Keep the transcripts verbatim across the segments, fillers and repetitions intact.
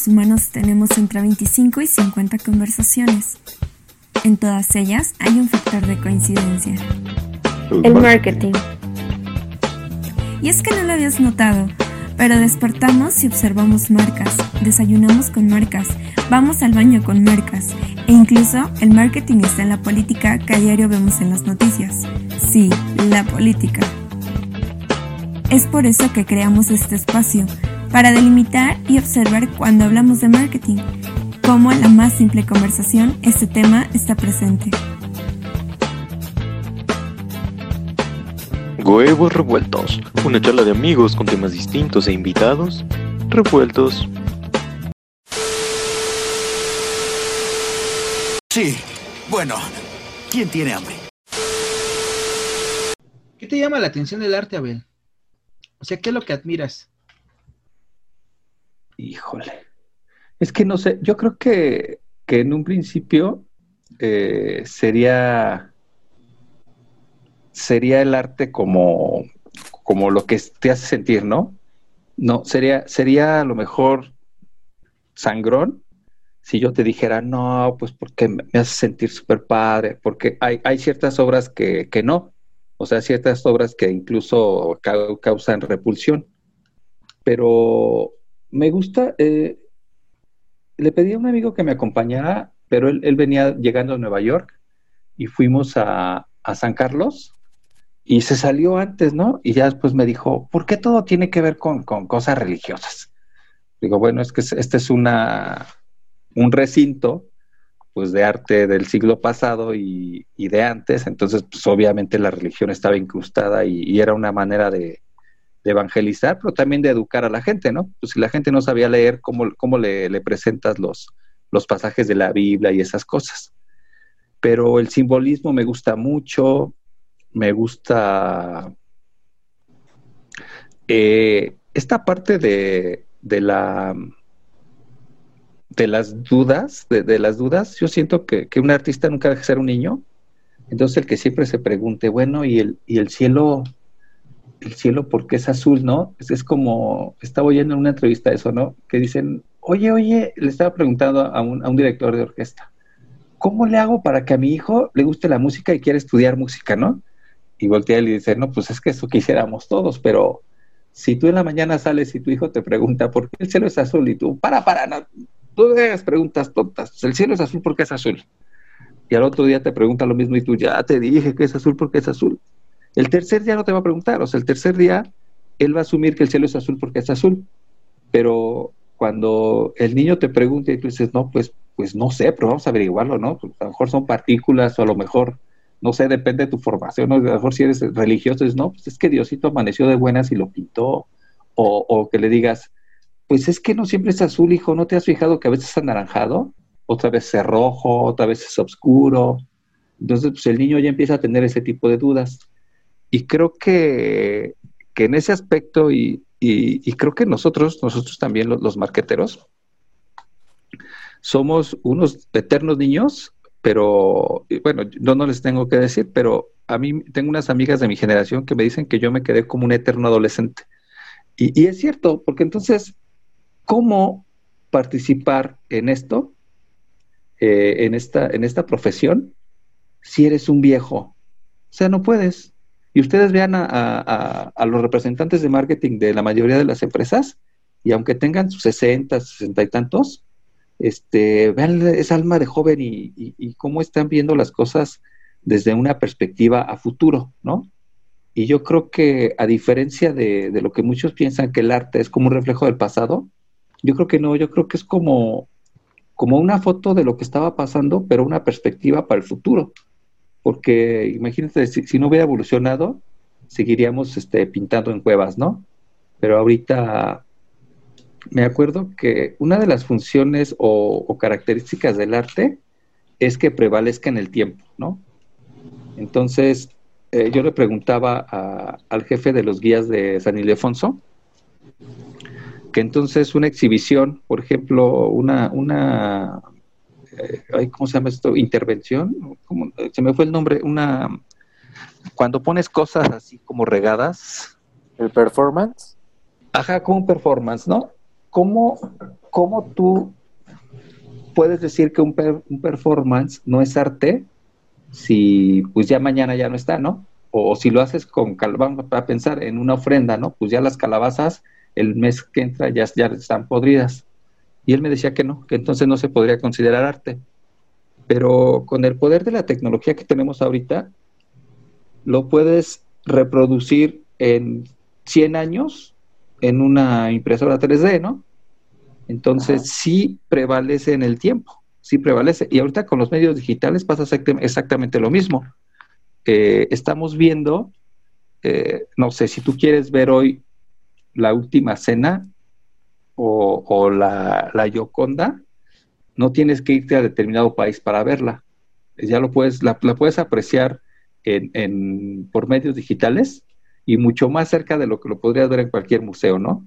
los humanos tenemos entre veinticinco y cincuenta conversaciones. En todas ellas hay un factor de coincidencia: el marketing. Y es que no lo habías notado, pero despertamos y observamos marcas, desayunamos con marcas, vamos al baño con marcas, e incluso el marketing está en la política que a diario vemos en las noticias. Sí, la política. Es por eso que creamos este espacio, para delimitar y observar cuando hablamos de marketing, cómo en la más simple conversación este tema está presente. Huevos revueltos, una charla de amigos con temas distintos e invitados revueltos. Sí, bueno, ¿quién tiene hambre? ¿Qué te llama la atención del arte, Abel? O sea, ¿qué es lo que admiras? Híjole, es que no sé, yo creo que, que en un principio eh, sería, sería el arte como, como lo que te hace sentir, ¿no? No, sería, sería a lo mejor sangrón si yo te dijera, no, pues porque me hace sentir súper padre, porque hay, hay ciertas obras que, que no, o sea, ciertas obras que incluso ca- causan repulsión, pero... Me gusta, eh, le pedí a un amigo que me acompañara, pero él, él venía llegando a Nueva York y fuimos a, a San Carlos y se salió antes, ¿no? Y ya después me dijo, ¿por qué todo tiene que ver con, con cosas religiosas? Digo, bueno, es que este es una un recinto pues de arte del siglo pasado y, y de antes, entonces pues obviamente la religión estaba incrustada y, y era una manera de... de evangelizar, pero también de educar a la gente, ¿no? Pues si la gente no sabía leer, ¿cómo, cómo le, le presentas los, los pasajes de la Biblia y esas cosas? Pero el simbolismo me gusta mucho, me gusta eh, esta parte de, de la de las dudas, de, de las dudas. Yo siento que, que un artista nunca deja de ser un niño, entonces el que siempre se pregunte, bueno, y el, y el cielo... el cielo porque es azul, ¿no? Es, es como, estaba oyendo en una entrevista eso, ¿no? Que dicen, oye, oye, le estaba preguntando a un, a un director de orquesta, ¿cómo le hago para que a mi hijo le guste la música y quiera estudiar música, ¿no? Y voltea y le dice, no, pues es que eso quisiéramos todos, pero si tú en la mañana sales y tu hijo te pregunta, ¿por qué el cielo es azul? Y tú, para, para, no, tú le hagas preguntas tontas, el cielo es azul porque es azul. Y al otro día te pregunta lo mismo y tú, ya te dije que es azul porque es azul. El tercer día no te va a preguntar, o sea, el tercer día él va a asumir que el cielo es azul porque es azul, pero cuando el niño te pregunta y tú dices, no, pues, pues no sé, pero vamos a averiguarlo, ¿no? A lo mejor son partículas o a lo mejor, no sé, depende de tu formación, ¿no? A lo mejor si eres religioso, es, no, pues es que Diosito amaneció de buenas y lo pintó, o, o que le digas, pues es que no siempre es azul, hijo, ¿no te has fijado que a veces es anaranjado? Otra vez es rojo, otra vez es oscuro. Entonces, pues el niño ya empieza a tener ese tipo de dudas. Y creo que, que en ese aspecto, y, y, y creo que nosotros, nosotros también los, los marqueteros, somos unos eternos niños, pero, bueno, no, no les tengo que decir, pero a mí tengo unas amigas de mi generación que me dicen que yo me quedé como un eterno adolescente. Y, y es cierto, porque entonces, ¿cómo participar en esto, eh, en esta, en esta profesión, si eres un viejo? O sea, no puedes. Y ustedes vean a, a, a los representantes de marketing de la mayoría de las empresas, y aunque tengan sus sesenta, sesenta y tantos, este, vean esa alma de joven y, y, y cómo están viendo las cosas desde una perspectiva a futuro, ¿no? Y yo creo que, a diferencia de, de lo que muchos piensan, que el arte es como un reflejo del pasado, yo creo que no, yo creo que es como, como una foto de lo que estaba pasando, pero una perspectiva para el futuro. Porque imagínate, si, si no hubiera evolucionado, seguiríamos este, pintando en cuevas, ¿no? Pero ahorita me acuerdo que una de las funciones o, o características del arte es que prevalezca en el tiempo, ¿no? Entonces, eh, yo le preguntaba a, al jefe de los guías de San Ildefonso, que entonces una exhibición, por ejemplo, una... una Ay, ¿cómo se llama esto? ¿Intervención? ¿Cómo? Se me fue el nombre. Una Cuando pones cosas así como regadas. ¿El performance? Ajá, como un performance, ¿no? ¿Cómo, ¿cómo tú puedes decir que un, per, un performance no es arte si pues ya mañana ya no está, ¿no? O, o si lo haces con, vamos a pensar en una ofrenda, ¿no? Pues ya las calabazas el mes que entra ya, ya están podridas. Y él me decía que no, que entonces no se podría considerar arte. Pero con el poder de la tecnología que tenemos ahorita, lo puedes reproducir en cien años en una impresora tres D, ¿no? Entonces, ajá, sí prevalece en el tiempo, sí prevalece. Y ahorita con los medios digitales pasa exactamente lo mismo. Eh, estamos viendo, eh, no sé, si tú quieres ver hoy La Última Cena o, o la, la Yoconda, no tienes que irte a determinado país para verla. Ya lo puedes, la, la puedes apreciar en, en, por medios digitales y mucho más cerca de lo que lo podrías ver en cualquier museo, ¿no?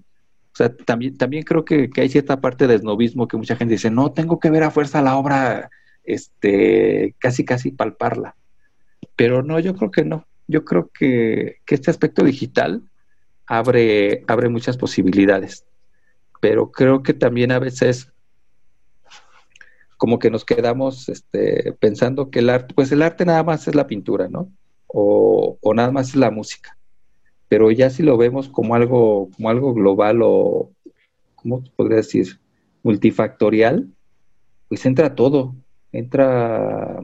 O sea, también, también creo que, que hay cierta parte de esnovismo que mucha gente dice, no, tengo que ver a fuerza la obra, este, casi casi palparla. Pero no, yo creo que no. Yo creo que, que este aspecto digital abre, abre muchas posibilidades. Pero creo que también a veces como que nos quedamos este, pensando que el arte, pues el arte nada más es la pintura, ¿no? O, o nada más es la música. Pero ya si lo vemos como algo, como algo global o, ¿cómo podría decir? Multifactorial, pues entra todo. Entra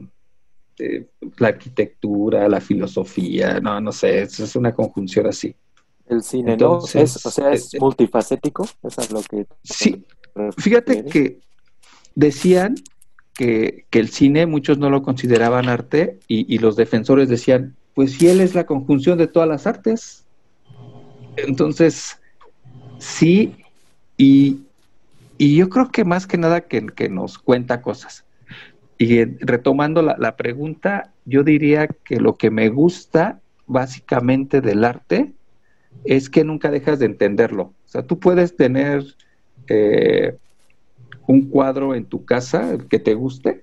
eh, la arquitectura, la filosofía, no, no sé, es, es una conjunción así. El cine, entonces, ¿no? Es, o sea, es eh, multifacético, eso es lo que... Sí, fíjate que decían que, que el cine muchos no lo consideraban arte y, y los defensores decían, pues si él es la conjunción de todas las artes. Entonces, sí, y, y yo creo que más que nada que, que nos cuenta cosas. Y retomando la, la pregunta, yo diría que lo que me gusta básicamente del arte es que nunca dejas de entenderlo. O sea, tú puedes tener eh, un cuadro en tu casa que te guste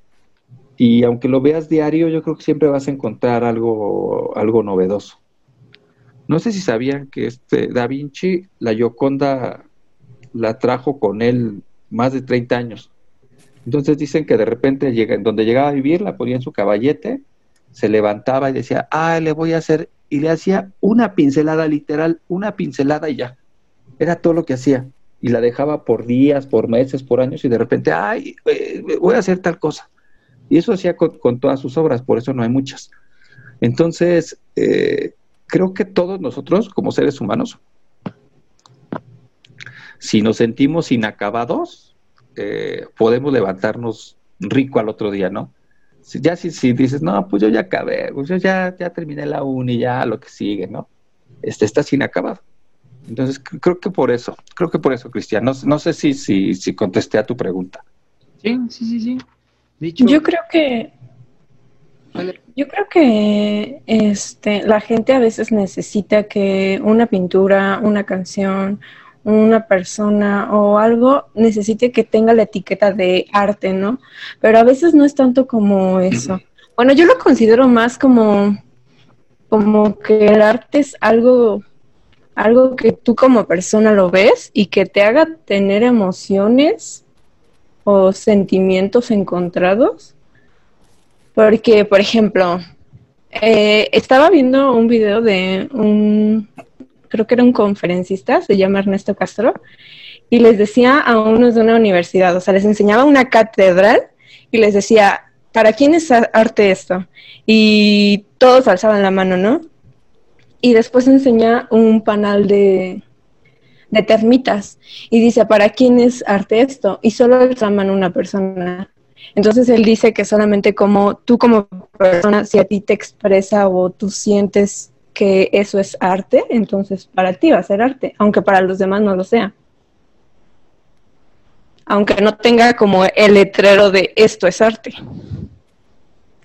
y aunque lo veas diario, yo creo que siempre vas a encontrar algo, algo novedoso. No sé si sabían que este Da Vinci, la Yoconda, la trajo con él más de treinta años. Entonces dicen que de repente, llega, donde llegaba a vivir, la ponía en su caballete, se levantaba y decía, ah, le voy a hacer, y le hacía una pincelada, literal, una pincelada y ya. Era todo lo que hacía. Y la dejaba por días, por meses, por años, y de repente, ay, eh, voy a hacer tal cosa. Y eso hacía con, con todas sus obras, por eso no hay muchas. Entonces, eh, creo que todos nosotros, como seres humanos, si nos sentimos inacabados, eh, podemos levantarnos rico al otro día, ¿no? Si, ya si, si dices, no, pues yo ya acabé, pues yo ya, ya terminé la uni, ya lo que sigue, ¿no? Este, estás inacabado. Entonces, c- creo que por eso, creo que por eso, Cristian. No, no sé si, si, si contesté a tu pregunta. Sí, sí, sí, sí. Dicho. Yo creo que yo creo que este la gente a veces necesita que una pintura, una canción, una persona o algo necesite que tenga la etiqueta de arte, ¿no? Pero a veces no es tanto como eso. Bueno, yo lo considero más como como que el arte es algo algo que tú como persona lo ves y que te haga tener emociones o sentimientos encontrados, porque, por ejemplo, eh, estaba viendo un video de un, creo que era un conferencista, se llama Ernesto Castro, y les decía a unos de una universidad, o sea, les enseñaba una catedral, y les decía, ¿para quién es arte esto? Y todos alzaban la mano, ¿no? Y después enseña un panal de... de termitas, y dice, ¿para quién es arte esto? Y solo examan una persona. Entonces él dice que solamente como tú como persona, si a ti te expresa o tú sientes que eso es arte, entonces para ti va a ser arte, aunque para los demás no lo sea. Aunque no tenga como el letrero de esto es arte.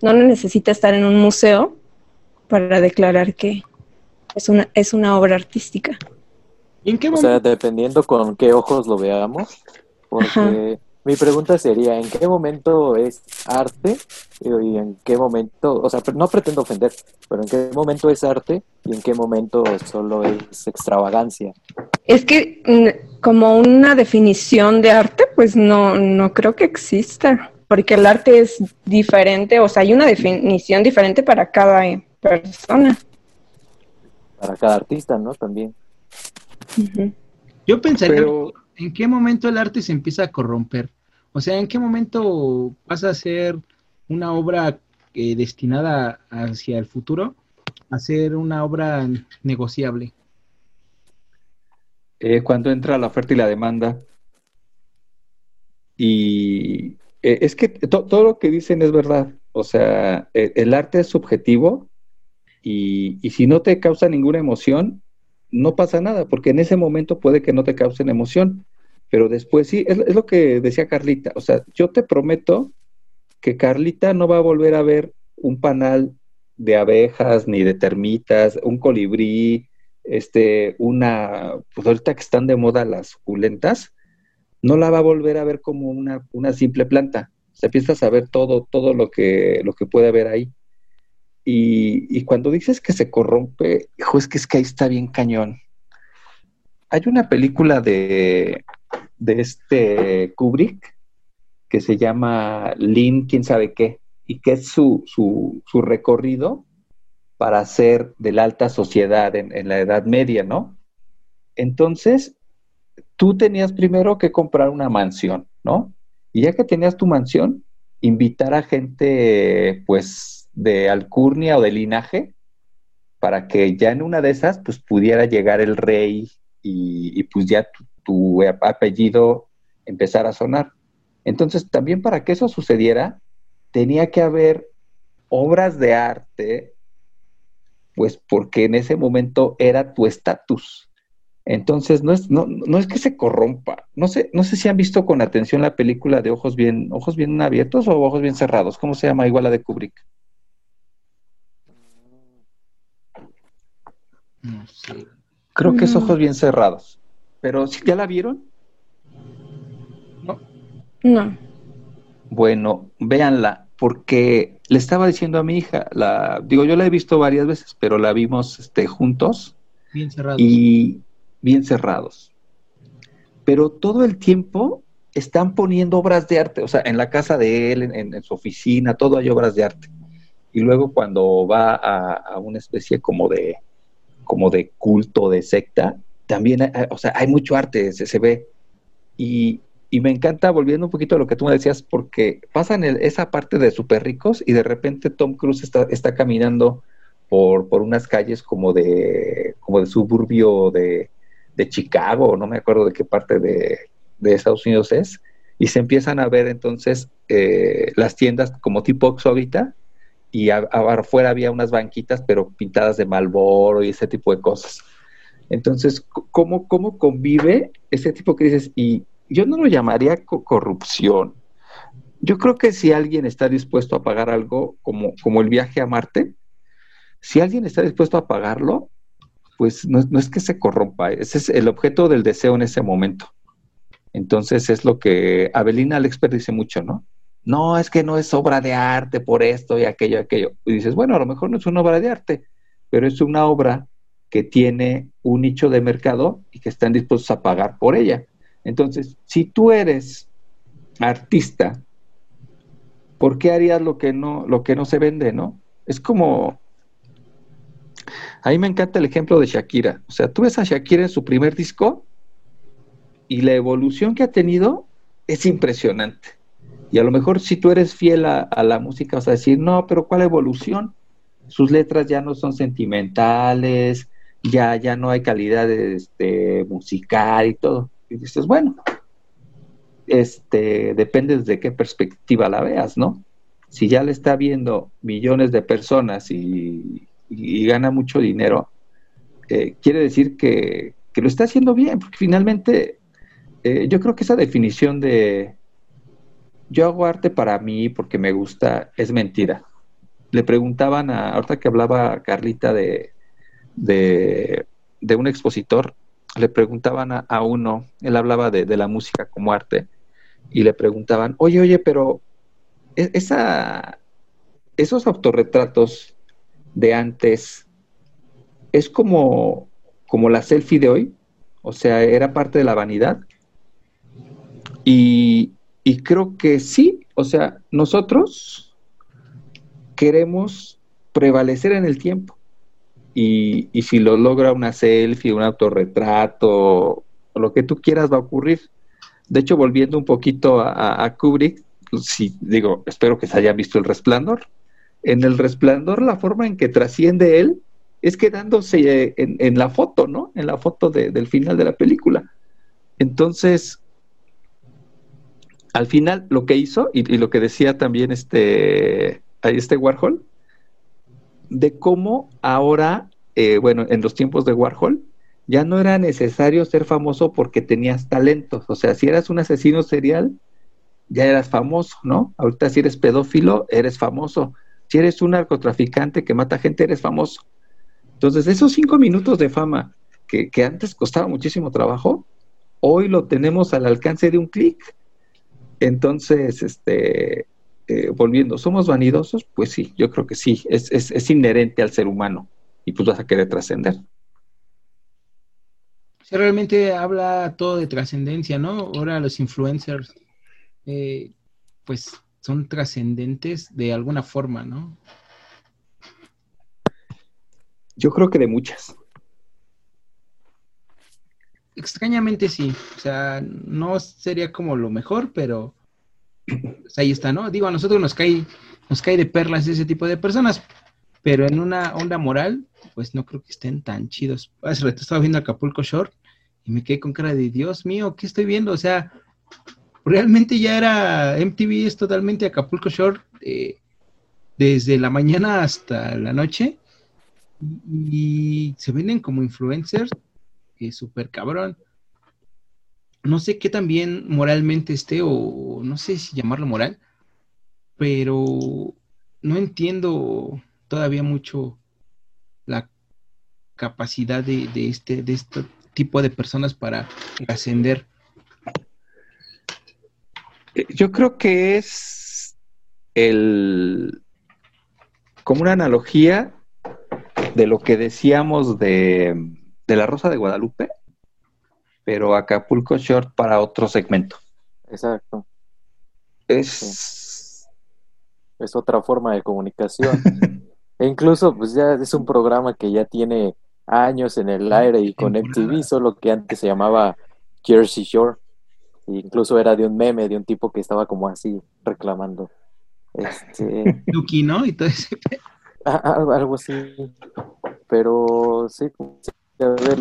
No necesita estar en un museo para declarar que es una, es una obra artística. ¿En qué momento? O sea, dependiendo con qué ojos lo veamos, porque ajá, mi pregunta sería, ¿en qué momento es arte? Y en qué momento, o sea, no pretendo ofender, pero ¿en qué momento es arte? Y ¿en qué momento solo es extravagancia? Es que como una definición de arte, pues no, no creo que exista, porque el arte es diferente, o sea, hay una definición diferente para cada persona. Para cada artista, ¿no? También. Uh-huh. Yo pensaría, pero ¿en qué momento el arte se empieza a corromper? O sea, ¿en qué momento pasa a ser una obra eh, destinada hacia el futuro a ser una obra negociable? Eh, cuando entra la oferta y la demanda. Y eh, es que to- todo lo que dicen es verdad. O sea, eh, el arte es subjetivo y, y si no te causa ninguna emoción, no pasa nada, porque en ese momento puede que no te causen emoción. Pero después sí, es, es lo que decía Carlita. O sea, yo te prometo que Carlita no va a volver a ver un panal de abejas, ni de termitas, un colibrí, este, una, pues ahorita que están de moda las suculentas, no la va a volver a ver como una, una simple planta. Se empieza a saber todo, todo lo que, lo que puede haber ahí. Y, y cuando dices que se corrompe, hijo, es que es que ahí está bien cañón. Hay una película de, de este Kubrick que se llama Lin, quién sabe qué, y que es su, su, su recorrido para ser de la alta sociedad en, en la Edad Media, ¿no? Entonces, tú tenías primero que comprar una mansión, ¿no? Y ya que tenías tu mansión, invitar a gente, pues, de alcurnia o de linaje, para que ya en una de esas, pues, pudiera llegar el rey y, y pues, ya tu, tu apellido empezara a sonar. Entonces, también para que eso sucediera, tenía que haber obras de arte, pues porque en ese momento era tu estatus. Entonces no es, no, no es que se corrompa. No sé, no sé si han visto con atención la película de Ojos Bien, Ojos Bien Abiertos o Ojos Bien Cerrados, ¿cómo se llama? Igual la de Kubrick. No sé. Creo que es Ojos Bien Cerrados. Pero ¿ya la vieron? No. No. Bueno, véanla, porque le estaba diciendo a mi hija, la, digo, yo la he visto varias veces, pero la vimos este, juntos. Bien cerrados. Y bien cerrados. Pero todo el tiempo están poniendo obras de arte, o sea, en la casa de él, en, en, en su oficina, todo hay obras de arte. Y luego cuando va a, a una especie como de, como de culto, de secta, también, hay, o sea, hay mucho arte, se, se ve. Y... Y me encanta, volviendo un poquito a lo que tú me decías, porque pasan el, esa parte de súper ricos y de repente Tom Cruise está, está caminando por, por unas calles como de, como de suburbio de, de Chicago, no me acuerdo de qué parte de, de Estados Unidos es, y se empiezan a ver entonces eh, las tiendas como tipo Oxxo ahorita, y a, a, afuera había unas banquitas pero pintadas de Marlboro y ese tipo de cosas. Entonces, ¿cómo, cómo convive ese tipo que dices? Y yo no lo llamaría co- corrupción. Yo creo que si alguien está dispuesto a pagar algo, como, como el viaje a Marte, si alguien está dispuesto a pagarlo, pues no, no es que se corrompa. Ese es el objeto del deseo en ese momento. Entonces es lo que Abelina Alexpert dice mucho, ¿no? No, es que no es obra de arte por esto y aquello, aquello. Y dices, bueno, a lo mejor no es una obra de arte, pero es una obra que tiene un nicho de mercado y que están dispuestos a pagar por ella. Entonces, si tú eres artista, ¿por qué harías lo que no, lo que no se vende, no? Es como... A mí me encanta el ejemplo de Shakira. O sea, tú ves a Shakira en su primer disco y la evolución que ha tenido es impresionante. Y a lo mejor si tú eres fiel a, a la música vas a decir, no, pero ¿cuál evolución? Sus letras ya no son sentimentales, ya, ya no hay calidad de, este, musical y todo. Y dices, bueno, este, depende de qué perspectiva la veas, ¿no? Si ya le está viendo millones de personas y, y, y gana mucho dinero, eh, quiere decir que, que lo está haciendo bien, porque finalmente eh, yo creo que esa definición de yo hago arte para mí porque me gusta es mentira. Le preguntaban, a, ahorita que hablaba Carlita de, de, de un expositor, le preguntaban a, a uno, él hablaba de, de la música como arte, y le preguntaban, oye, oye, pero esa, esos autorretratos de antes, ¿es como, como la selfie de hoy? O sea, era parte de la vanidad. Y, y creo que sí, o sea, nosotros queremos prevalecer en el tiempo. Y, y si lo logra una selfie, un autorretrato, lo que tú quieras va a ocurrir. De hecho, volviendo un poquito a, a Kubrick, sí, digo, espero que se haya visto El Resplandor. En El Resplandor, la forma en que trasciende él es quedándose en, en la foto, ¿no? En la foto de, del final de la película. Entonces, al final, lo que hizo, y, y lo que decía también este, este Warhol, de cómo ahora, eh, bueno, en los tiempos de Warhol, ya no era necesario ser famoso porque tenías talentos. O sea, si eras un asesino serial, ya eras famoso, ¿no? Ahorita si eres pedófilo, eres famoso. Si eres un narcotraficante que mata gente, eres famoso. Entonces, esos cinco minutos de fama que, que antes costaba muchísimo trabajo, hoy lo tenemos al alcance de un clic. Entonces, este... Eh, volviendo, ¿somos vanidosos? Pues sí, yo creo que sí, es, es, es inherente al ser humano y pues vas a querer trascender. Sí, realmente habla todo de trascendencia, ¿no? Ahora los influencers eh, pues son trascendentes de alguna forma, ¿no? Yo creo que de muchas. Extrañamente sí, o sea, no sería como lo mejor, pero ahí está, ¿no? Digo, a nosotros nos cae, nos cae de perlas ese tipo de personas, pero en una onda moral, pues no creo que estén tan chidos. Hace rato estaba viendo Acapulco Shore y me quedé con cara de, Dios mío, ¿qué estoy viendo? O sea, realmente ya era, M T V es totalmente Acapulco Shore eh, desde la mañana hasta la noche y se venden como influencers, que eh, súper cabrón. No sé qué tan bien moralmente esté, o no sé si llamarlo moral, pero no entiendo todavía mucho la capacidad de, de, este, de este tipo de personas para ascender. Yo creo que es el como una analogía de lo que decíamos de, de La Rosa de Guadalupe, pero Acapulco Shore para otro segmento. Exacto. Es... Sí. Es otra forma de comunicación. E incluso, pues ya es un programa que ya tiene años en el aire y con M T V, solo que antes se llamaba Jersey Shore. E incluso era de un meme, de un tipo que estaba como así, reclamando. Este... Duki, ¿no? Y todo ese... ah, algo así. Pero sí,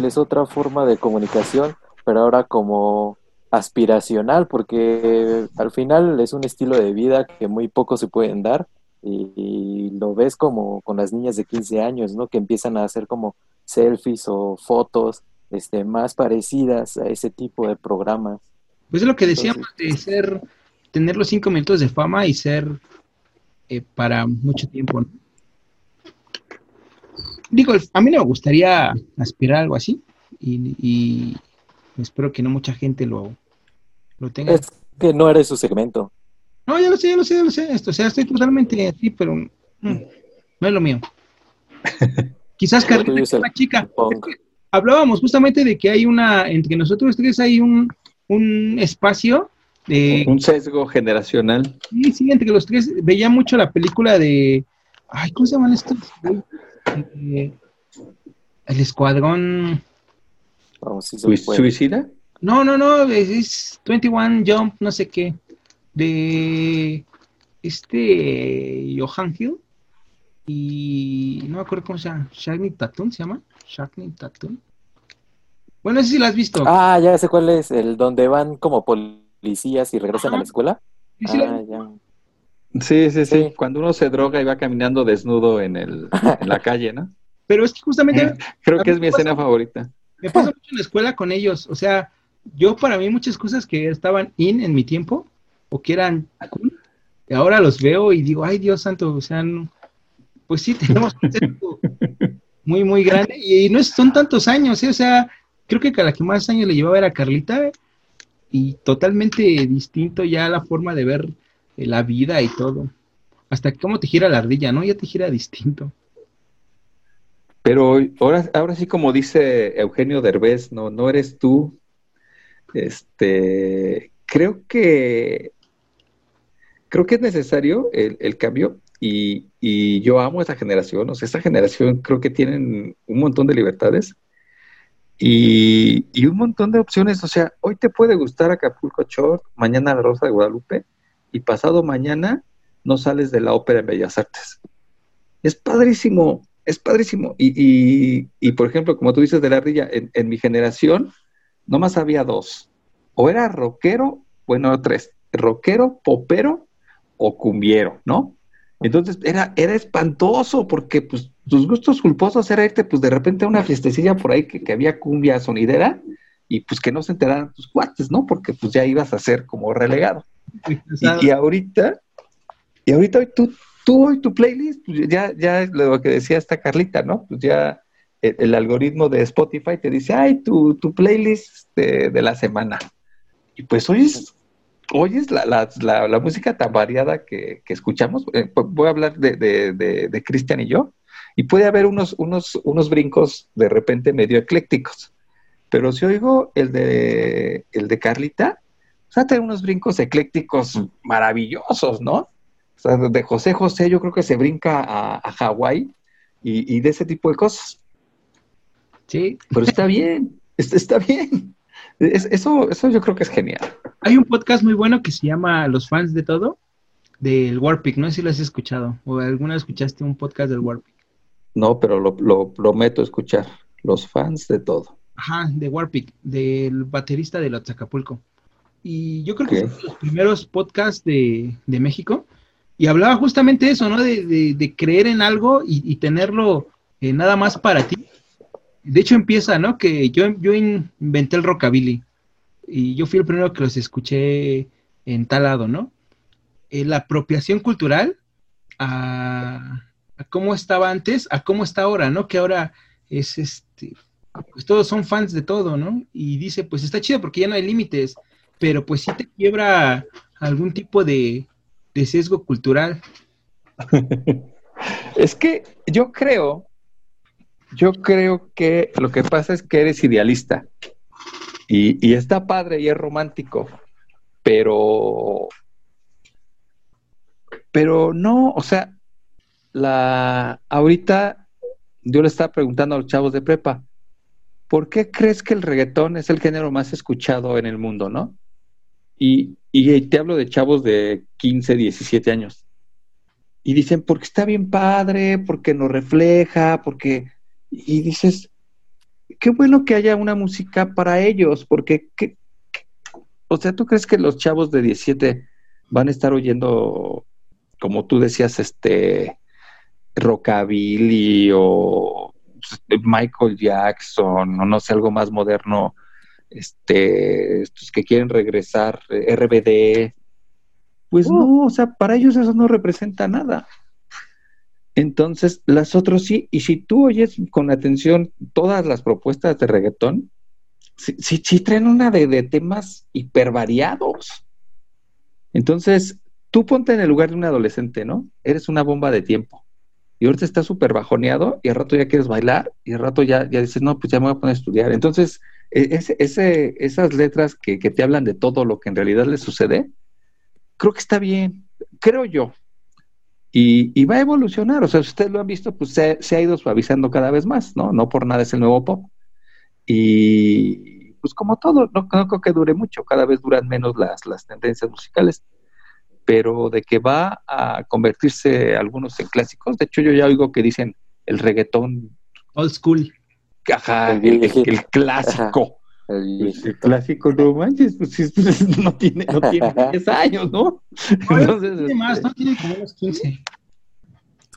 es otra forma de comunicación, pero ahora como aspiracional, porque al final es un estilo de vida que muy pocos se pueden dar y, y lo ves como con las niñas de quince años, ¿no? Que empiezan a hacer como selfies o fotos este, más parecidas a ese tipo de programas. Pues es lo que decíamos de ser, tener los cinco minutos de fama y ser eh, para mucho tiempo, ¿no? Digo, a mí no me gustaría aspirar a algo así y, y espero que no mucha gente lo, lo tenga. Es que no eres su segmento. No, ya lo sé, ya lo sé, ya lo sé. Esto, o sea, estoy totalmente así, pero mm, no es lo mío. Quizás Carlita es una chica. Es que hablábamos justamente de que hay una, entre nosotros tres hay un, un espacio. De, un sesgo generacional. Sí, sí, entre los tres veía mucho la película de... Ay, ¿cómo se llaman estos? Eh, el escuadrón oh, sí suicida no no no es, es veintiuno Jump no sé qué de este Johan Hill y no me acuerdo cómo se llama. Channing Tatum se llama Channing Tatum. Bueno, no sé si la has visto. Ah, ya sé cuál es, el donde van como policías y regresan Ajá. a la escuela. Sí, sí, ah, ya. Sí, sí, sí, sí. Cuando uno se droga y va caminando desnudo en el en la calle, ¿no? Pero es que justamente... Creo que es mi pasa, escena favorita. Me pasa mucho en la escuela con ellos. O sea, yo para mí muchas cosas que estaban in en mi tiempo, o que eran cool, y ahora los veo y digo, ay, Dios santo, o sea, no, pues sí, tenemos un tiempo muy, muy grande. Y, y no son tantos años, ¿eh? O sea, creo que a la que más años le llevaba era Carlita, y totalmente distinto ya la forma de ver la vida y todo. Hasta cómo te gira la ardilla, ¿no? Ya te gira distinto. Pero ahora, ahora sí, como dice Eugenio Derbez, no, no eres tú. Este, creo que creo que es necesario el, el cambio y, y yo amo a esta generación. O sea, esta generación creo que tienen un montón de libertades y, y un montón de opciones. O sea, hoy te puede gustar Acapulco Shore, mañana La Rosa de Guadalupe y pasado mañana no sales de la ópera en Bellas Artes. Es padrísimo, es padrísimo. Y, y, y por ejemplo, como tú dices de la rilla, en, en mi generación nomás había dos. O era rockero, bueno, tres. Rockero, popero o cumbiero, ¿no? Entonces era, era espantoso porque pues tus gustos culposos era irte pues de repente a una fiestecilla por ahí que, que había cumbia sonidera y pues que no se enteraran tus cuates, ¿no? Porque pues ya ibas a ser como relegado. Y, y ahorita, y ahorita hoy tú, tú hoy tu playlist, pues ya, ya lo que decía esta Carlita, ¿no? Pues ya... El, el algoritmo de Spotify te dice, ay, tu, tu playlist de, de la semana. Y pues oyes, oyes la, la, la, la música tan variada que, que escuchamos. Eh, voy a hablar de, de, de, de Cristian y yo. Y puede haber unos, unos, unos brincos de repente medio eclécticos. Pero si oigo el de, el de Carlita, o sea, tiene unos brincos eclécticos maravillosos, ¿no? O sea, de José José yo creo que se brinca a, a Hawái y, y de ese tipo de cosas. Sí, pero está bien, está bien. Es, eso, eso yo creo que es genial. Hay un podcast muy bueno que se llama Los Fans de Todo, del Warpick. No sé si lo has escuchado o alguna vez escuchaste un podcast del Warpick. No, pero lo, lo prometo escuchar. Los Fans de Todo. Ajá, de Warpick, del baterista de los Acapulco. Y yo creo que son los primeros podcasts de, de México. Y hablaba justamente eso, ¿no? De, de, de creer en algo y, y tenerlo eh, nada más para ti. De hecho empieza, ¿no? Que yo, yo inventé el rockabilly y yo fui el primero que los escuché en tal lado, ¿no? Eh, la apropiación cultural a, a cómo estaba antes, a cómo está ahora, ¿no? Que ahora es este, pues todos son fans de todo, ¿no? Y dice, pues está chido porque ya no hay límites, pero pues sí te quiebra algún tipo de, de sesgo cultural. Es que yo creo... Yo creo que lo que pasa es que eres idealista y, y está padre y es romántico, pero pero no, o sea, la ahorita yo le estaba preguntando a los chavos de prepa, ¿por qué crees que el reggaetón es el género más escuchado en el mundo, no? Y, y te hablo de chavos de quince, diecisiete años. Y dicen, porque está bien padre, porque nos refleja, porque... Y dices, qué bueno que haya una música para ellos, porque, ¿qué, qué? O sea, ¿tú crees que los chavos de diecisiete van a estar oyendo, como tú decías, este rockabilly o Michael Jackson, o no sé, algo más moderno, este estos que quieren regresar, R B D? Pues uh. no, o sea, para ellos eso no representa nada. Entonces, las otras sí, y si tú oyes con atención todas las propuestas de reggaetón, sí, sí, sí traen una de, de temas hipervariados. Entonces, tú ponte en el lugar de un adolescente, ¿no? Eres una bomba de tiempo. Y ahorita estás súper bajoneado, y al rato ya quieres bailar, y al rato ya, ya dices, no, pues ya me voy a poner a estudiar. Entonces, ese, ese, esas letras que, que te hablan de todo lo que en realidad les sucede, creo que está bien, creo yo. Y, y va a evolucionar, o sea, si ustedes lo han visto, pues se, se ha ido suavizando cada vez más, ¿no? No por nada es el nuevo pop. Y pues como todo, no, no creo que dure mucho, cada vez duran menos las, las tendencias musicales, pero de que va a convertirse algunos en clásicos. De hecho, yo ya oigo que dicen el reggaetón... Old school. Ajá, el, el, el clásico. Ajá, el, el, el clásico, no manches, pues, pues no tiene, no tiene diez años, ¿no? Entonces, tiene más, no tiene como unos quince.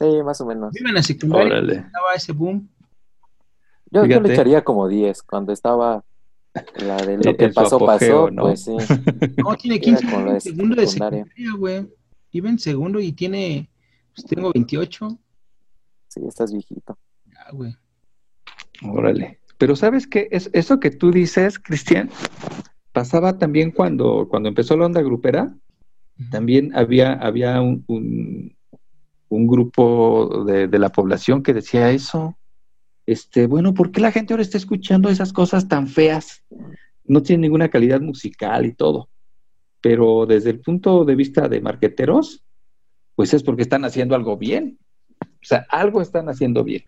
Sí, más o menos. Viven en la secundaria, estaba ese boom. Yo, yo le echaría como diez, cuando estaba la de lo que pasó, apogeo, pasó, ¿no? Pues sí. No, tiene quince, en segundo de secundaria, güey. Iba en segundo y tiene, pues tengo veintiocho. Sí, estás viejito. Ya, güey. Órale. Pero ¿sabes qué? Es, eso que tú dices, Cristian, pasaba también cuando, cuando empezó la onda grupera. También había, había un, un, un grupo de, de la población que decía eso. este, bueno, ¿por qué la gente ahora está escuchando esas cosas tan feas? No tiene ninguna calidad musical y todo. Pero desde el punto de vista de marqueteros, pues es porque están haciendo algo bien. O sea, algo están haciendo bien.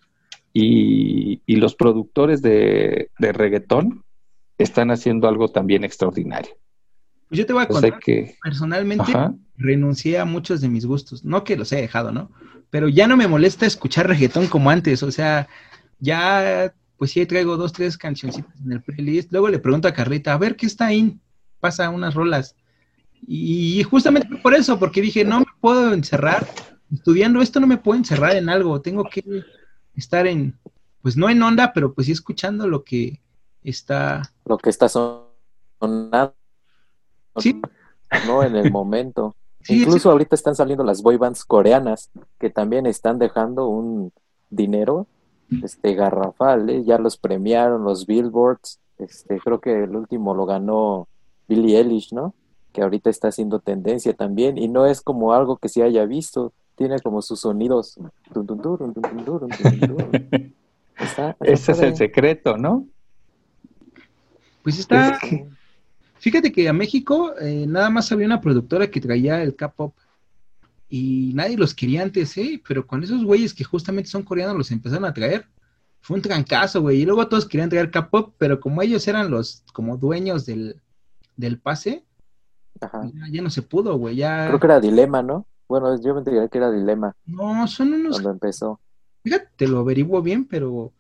Y, y los productores de, de reggaetón están haciendo algo también extraordinario. Pues yo te voy a contar, o sea que... personalmente, ajá, renuncié a muchos de mis gustos. No que los he dejado, ¿no? Pero ya no me molesta escuchar reggaetón como antes. O sea, ya... pues sí, traigo dos, tres cancioncitas en el playlist. Luego le pregunto a Carlita, a ver, ¿qué está ahí? Pasa unas rolas. Y justamente por eso, porque dije, no me puedo encerrar. Estudiando esto no me puedo encerrar en algo. Tengo que estar en, pues no en onda, pero pues sí escuchando lo que está... Lo que está sonando. Sí. No en el momento. Sí, incluso sí, ahorita están saliendo las boy bands coreanas, que también están dejando un dinero... Este garrafal, ¿eh? Ya los premiaron los Billboards, este creo que el último lo ganó Billie Eilish, ¿no? Que ahorita está haciendo tendencia también, y no es como algo que se haya visto, tiene como sus sonidos. Está, ese es el secreto, ¿no? Pues está... Fíjate que a México eh, nada más había una productora que traía el K-pop. Y nadie los quería antes, ¿eh? Pero con esos güeyes que justamente son coreanos los empezaron a traer. Fue un trancazo, güey. Y luego todos querían traer K-pop, pero como ellos eran los como dueños del, del pase, ajá, ya, ya no se pudo, güey. Ya... Creo que era Dilema, ¿no? Bueno, yo me enteré que era Dilema. No, son unos... Cuando empezó. Fíjate, te lo averiguo bien, pero...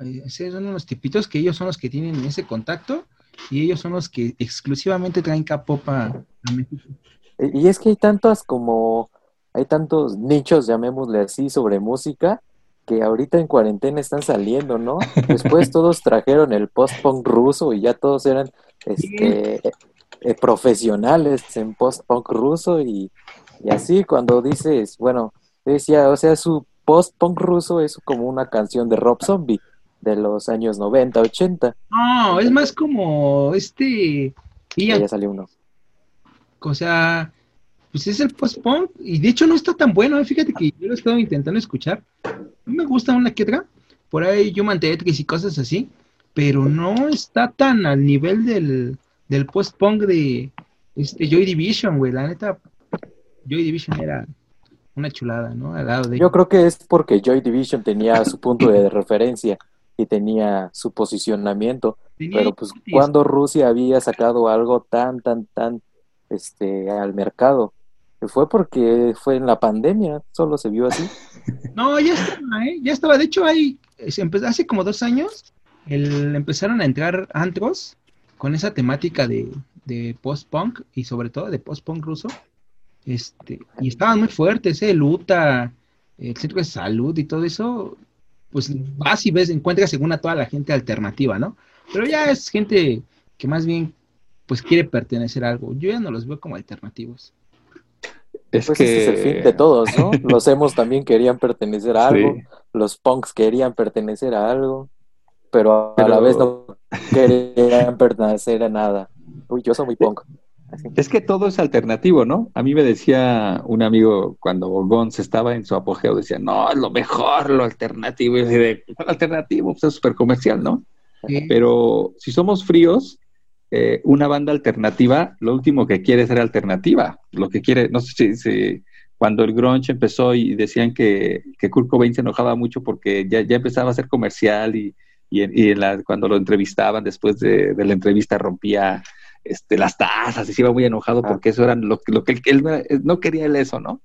Eh, son unos tipitos que ellos son los que tienen ese contacto y ellos son los que exclusivamente traen K-pop a, a México. Y es que hay tantas como... Hay tantos nichos, llamémosle así, sobre música, que ahorita en cuarentena están saliendo, ¿no? Después todos trajeron el post-punk ruso y ya todos eran este, eh, profesionales en post-punk ruso y, y así cuando dices, bueno, decía, o sea, su post-punk ruso es como una canción de Rob Zombie de los años noventa, ochenta. No, es más como este... Y ya salió uno. O sea... Pues es el post-punk, y de hecho no está tan bueno, ¿eh? Fíjate que yo lo he estado intentando escuchar, no me gusta una que otra, por ahí Human Tetris y cosas así, pero no está tan al nivel del, del post-punk de este Joy Division, güey, la neta, Joy Division era una chulada, ¿no? Al lado de... Yo creo que es porque Joy Division tenía su punto de referencia y tenía su posicionamiento, tenía, pero pues cuando Rusia había sacado algo tan, tan, tan este al mercado. Fue porque fue en la pandemia, solo se vio así. No, ya estaba, ¿eh? Ya estaba. De hecho, ahí, hace como dos años el, empezaron a entrar antros con esa temática de, de post-punk y sobre todo de post-punk ruso. Este, y estaban muy fuertes, ¿eh? El U T A, el Centro de Salud y todo eso. Pues vas y ves, encuentras según a toda la gente alternativa, ¿no? Pero ya es gente que más bien pues quiere pertenecer a algo. Yo ya no los veo como alternativos. Es pues que... este es el fin de todos, ¿no? Los emos también querían pertenecer a algo, sí. Los punks querían pertenecer a algo, pero a pero... la vez no querían pertenecer a nada. Uy, yo soy muy punk. Así. Es que todo es alternativo, ¿no? A mí me decía un amigo cuando Gonz estaba en su apogeo, decía, no, lo mejor, lo alternativo. Y yo decía, lo alternativo, pues es súper comercial, ¿no? Sí. Pero si somos fríos... Eh, una banda alternativa, lo último que quiere es ser alternativa, lo que quiere, no sé si, si cuando el grunge empezó y decían que, que Kurt Cobain se enojaba mucho porque ya, ya empezaba a ser comercial y, y, en, y en la, cuando lo entrevistaban después de, de la entrevista rompía este, las tazas y se iba muy enojado ah. porque eso era lo, lo que él, él no quería él eso, ¿no?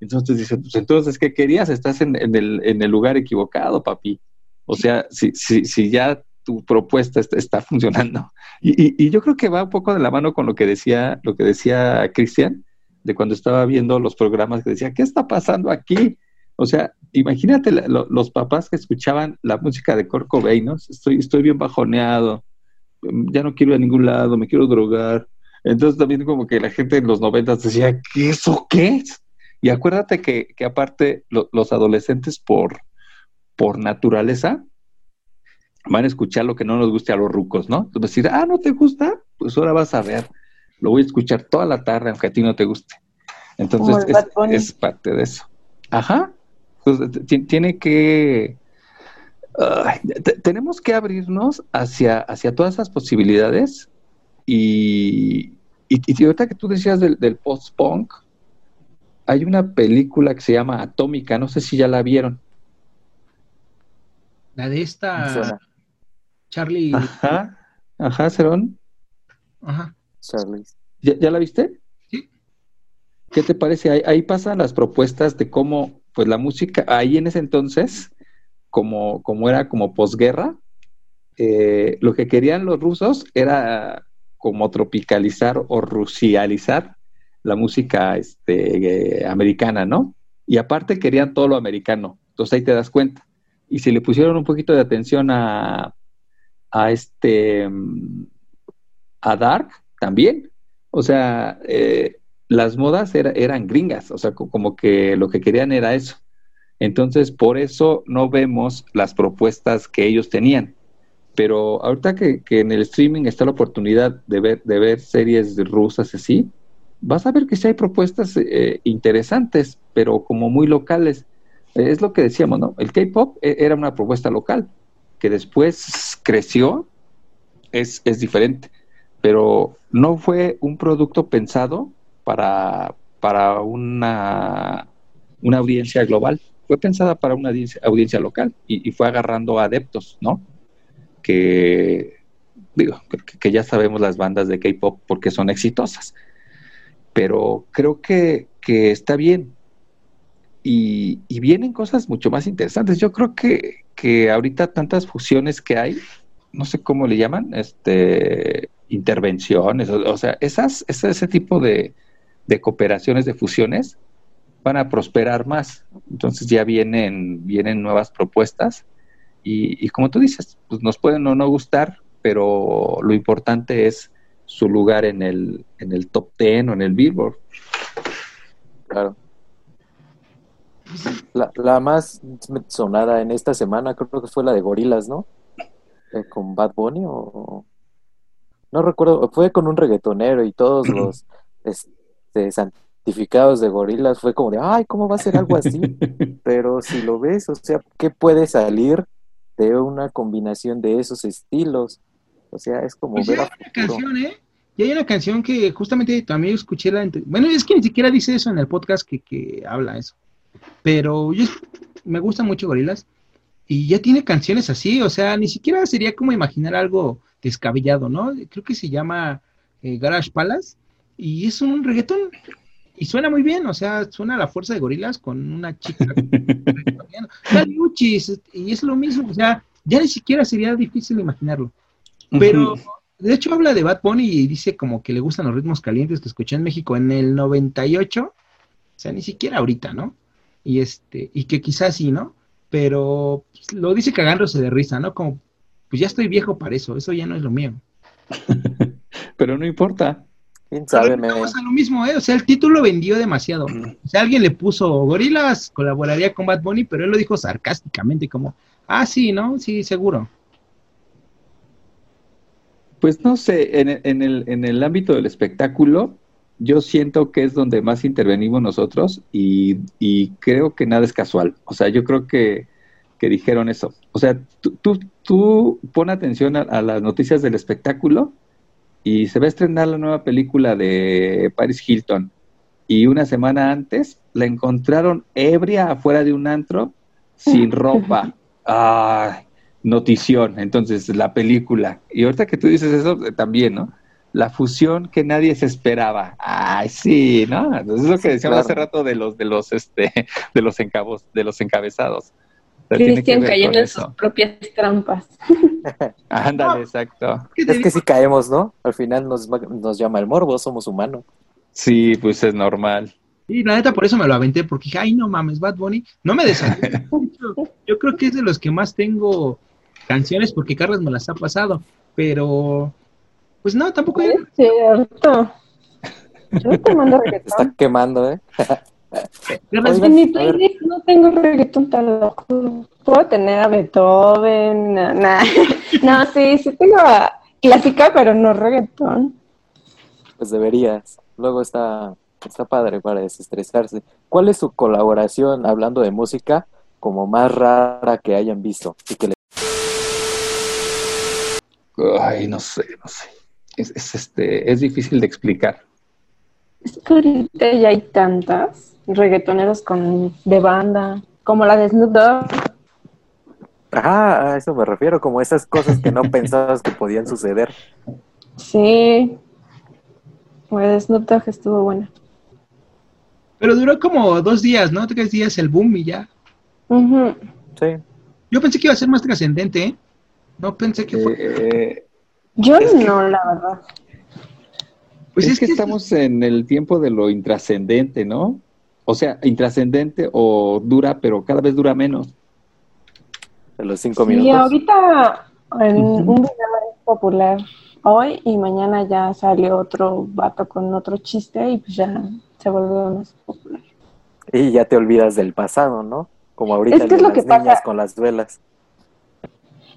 Entonces dice, pues entonces ¿qué querías? Estás en, en, el, en el lugar equivocado, papi. O sea, si, si, si ya tu propuesta está, está funcionando. Y, y, y yo creo que va un poco de la mano con lo que decía lo que decía Cristian, de cuando estaba viendo los programas que decía, ¿qué está pasando aquí? O sea, imagínate la, lo, los papás que escuchaban la música de Kurt Cobain, ¿no? Estoy, estoy bien bajoneado, ya no quiero ir a ningún lado, me quiero drogar. Entonces también como que la gente en los noventas decía, ¿qué eso qué es? Y acuérdate que, que aparte lo, los adolescentes por, por naturaleza van a escuchar lo que no nos guste a los rucos, ¿no? Entonces decir, ah, ¿no te gusta? Pues ahora vas a ver. Lo voy a escuchar toda la tarde, aunque a ti no te guste. Entonces es, es parte de eso. Ajá. Entonces t- tiene que Uh, t- tenemos que abrirnos hacia, hacia todas esas posibilidades y, y, y ahorita que tú decías del, del post-punk, hay una película que se llama Atómica, no sé si ya la vieron. La de esta Charlie. Ajá, ajá, Cerón. Ajá. Charlie. ¿Ya, ¿Ya la viste? Sí. ¿Qué te parece? Ahí, ahí pasan las propuestas de cómo, pues la música, ahí en ese entonces... Como, como era como posguerra, eh, lo que querían los rusos era como tropicalizar o rusializar la música este, eh, americana, ¿no? Y aparte querían todo lo americano, entonces ahí te das cuenta. Y si le pusieron un poquito de atención a, a este a Dark también, o sea, eh, las modas era, eran gringas, o sea, como que lo que querían era eso. Entonces, por eso no vemos las propuestas que ellos tenían. Pero ahorita que, que en el streaming está la oportunidad de ver, de ver series rusas así, vas a ver que sí hay propuestas eh, interesantes, pero como muy locales. Es lo que decíamos, ¿no? El K-pop era una propuesta local, que después creció, es, es diferente. Pero no fue un producto pensado para, para una, una audiencia global. Fue pensada para una audiencia, audiencia local y, y fue agarrando adeptos, ¿no? Que, digo, que, que ya sabemos las bandas de K-pop porque son exitosas. Pero creo que, que está bien. Y, y vienen cosas mucho más interesantes. Yo creo que, que ahorita tantas fusiones que hay, no sé cómo le llaman, este, intervenciones, o, o sea, esas, ese, ese tipo de, de cooperaciones, de fusiones, van a prosperar más. Entonces ya vienen vienen nuevas propuestas y, y como tú dices, pues nos pueden o no gustar, pero lo importante es su lugar en el en el top diez o en el Billboard. Claro. La, la más sonada en esta semana creo que fue la de Gorillaz, ¿no? Eh, con Bad Bunny o... No recuerdo, fue con un reggaetonero y todos los este, Santiago certificados de Gorillaz, fue como de, ay, ¿cómo va a ser algo así? Pero si lo ves, o sea, ¿qué puede salir de una combinación de esos estilos? O sea, es como pues ver a futuro. Canción, ¿eh? Y hay una canción que justamente también escuché la... Entre... Bueno, es que ni siquiera dice eso en el podcast que, que habla eso. Pero yo me gusta mucho Gorillaz y ya tiene canciones así, o sea, ni siquiera sería como imaginar algo descabellado, ¿no? Creo que se llama eh, Garage Palace y es un reggaetón... Y suena muy bien, o sea, suena a la fuerza de Gorillaz con una chica. Dale, uchis, y es lo mismo, o sea, ya ni siquiera sería difícil imaginarlo. Pero, de hecho, habla de Bad Bunny y dice como que le gustan los ritmos calientes que escuché en México en el noventa y ocho, o sea, ni siquiera ahorita, ¿no? Y este y que quizás sí, ¿no? Pero pues, lo dice cagándose de risa, ¿no? Como, pues ya estoy viejo para eso, eso ya no es lo mío. Pero no importa. Sabe, me... o sea, lo mismo, ¿eh? O sea, el título vendió demasiado. O sea, alguien le puso Gorillaz, colaboraría con Bad Bunny, pero él lo dijo sarcásticamente, como, ah, sí, ¿no? Sí, seguro. Pues no sé, en, en, el, en el ámbito del espectáculo, yo siento que es donde más intervenimos nosotros y, y creo que nada es casual. O sea, yo creo que, que dijeron eso. O sea, tú, tú, tú pon atención a, a las noticias del espectáculo. Y se va a estrenar la nueva película de Paris Hilton. Y una semana antes la encontraron ebria afuera de un antro sin ropa. Ah, notición. Entonces, la película. Y ahorita que tú dices eso, también, ¿no? La fusión que nadie se esperaba. Ay, sí, ¿no? Entonces, es lo que decíamos claro. Hace rato de los, de los, este, de los encabos, de los encabezados. Cristian cayendo en sus propias trampas. Ándale, no, exacto. Es que si caemos, ¿no? Al final nos, nos llama el morbo, somos humanos. Sí, pues es normal. Y la neta, por eso me lo aventé, porque dije, ay, no mames, Bad Bunny, no me desayuné. Yo creo que es de los que más tengo canciones, porque Carlos me las ha pasado, pero pues no, tampoco es era... cierto. Yo te mando reggaetón. Está quemando, ¿eh? En mi playlist no tengo reggaetón tan loco. Puedo tener a Beethoven. No, nah. no sí, sí tengo a clásica, pero no reggaetón. Pues deberías. Luego está, está padre para desestresarse. ¿Cuál es su colaboración, hablando de música, como más rara que hayan visto? Y que les... Ay, no sé, no sé. Es, es, este, es difícil de explicar. Es que ahorita ya hay tantas reggaetoneros con, de banda, como la de Snoop Dogg. Ah, a eso me refiero, como esas cosas que no pensabas que podían suceder. Sí. La de Snoop Dogg estuvo buena. Pero duró como dos días, ¿no? Tres días el boom y ya. Uh-huh. Sí. Yo pensé que iba a ser más trascendente, ¿eh? No pensé que fue... Eh, Yo no, que... la verdad. Pues es, es que, que estamos es... en el tiempo de lo intrascendente, ¿no? O sea, intrascendente o dura, pero cada vez dura menos. De los cinco sí, minutos. Y ahorita en uh-huh. un video es popular hoy y mañana ya salió otro vato con otro chiste y pues ya se volvió más popular. Y ya te olvidas del pasado, ¿no? Como ahorita es que es lo las que niñas pasa... con las velas.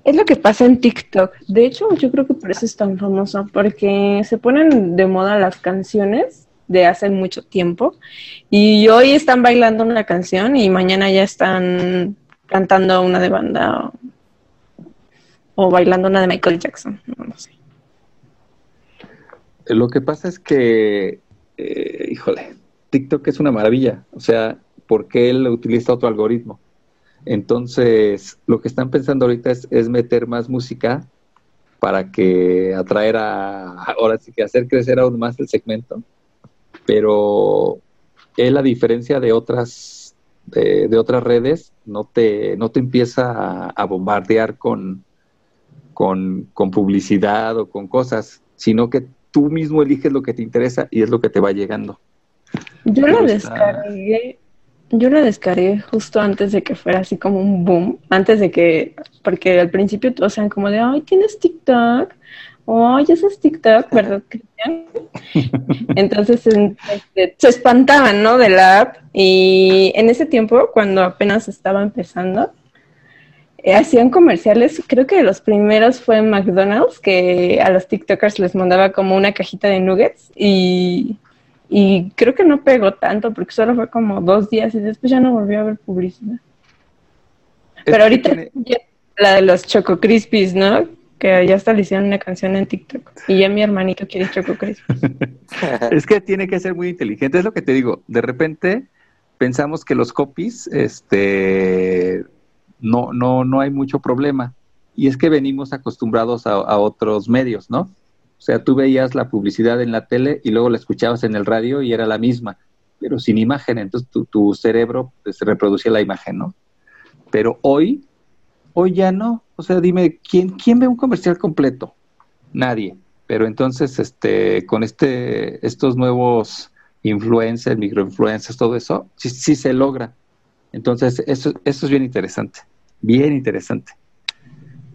Es lo que pasa en TikTok. De hecho, yo creo que por eso es tan famoso, porque se ponen de moda las canciones de hace mucho tiempo y hoy están bailando una canción y mañana ya están cantando una de banda o, o bailando una de Michael Jackson. No, no sé. Lo que pasa es que, eh, híjole, TikTok es una maravilla. O sea, porque él utiliza otro algoritmo. Entonces, lo que están pensando ahorita es, es meter más música para que atraer a, ahora sí que hacer crecer aún más el segmento, pero es la diferencia de otras de, de otras redes, no te no te empieza a, a bombardear con, con con publicidad o con cosas, sino que tú mismo eliges lo que te interesa y es lo que te va llegando. Yo lo descargué. Yo la descargué justo antes de que fuera así como un boom, antes de que, porque al principio todos sean como de, ay, ¿tienes TikTok? Ay, ¿eso es TikTok? ¿Verdad, Cristian? Entonces este, se espantaban, ¿no? De la app, y en ese tiempo, cuando apenas estaba empezando, eh, hacían comerciales, creo que los primeros fue en McDonald's, que a los TikTokers les mandaba como una cajita de nuggets, y... Y creo que no pegó tanto porque solo fue como dos días y después ya no volvió a ver publicidad. Es Pero ahorita tiene... la de los Choco Krispis, ¿no? Que ya hasta le hicieron una canción en TikTok. Y ya mi hermanito quiere Choco Krispis. Es que tiene que ser muy inteligente, es lo que te digo. De repente pensamos que los copies, este, no, no, no hay mucho problema. Y es que venimos acostumbrados a, a otros medios, ¿no? O sea, tú veías la publicidad en la tele y luego la escuchabas en el radio y era la misma, pero sin imagen. Entonces tu, tu cerebro pues, reproducía la imagen, ¿no? Pero hoy, hoy ya no. O sea, dime, ¿quién, quién ve un comercial completo? Nadie. Pero entonces, este, con este, estos nuevos influencers, microinfluencers, todo eso, sí, sí se logra. Entonces, eso, eso es bien interesante, bien interesante.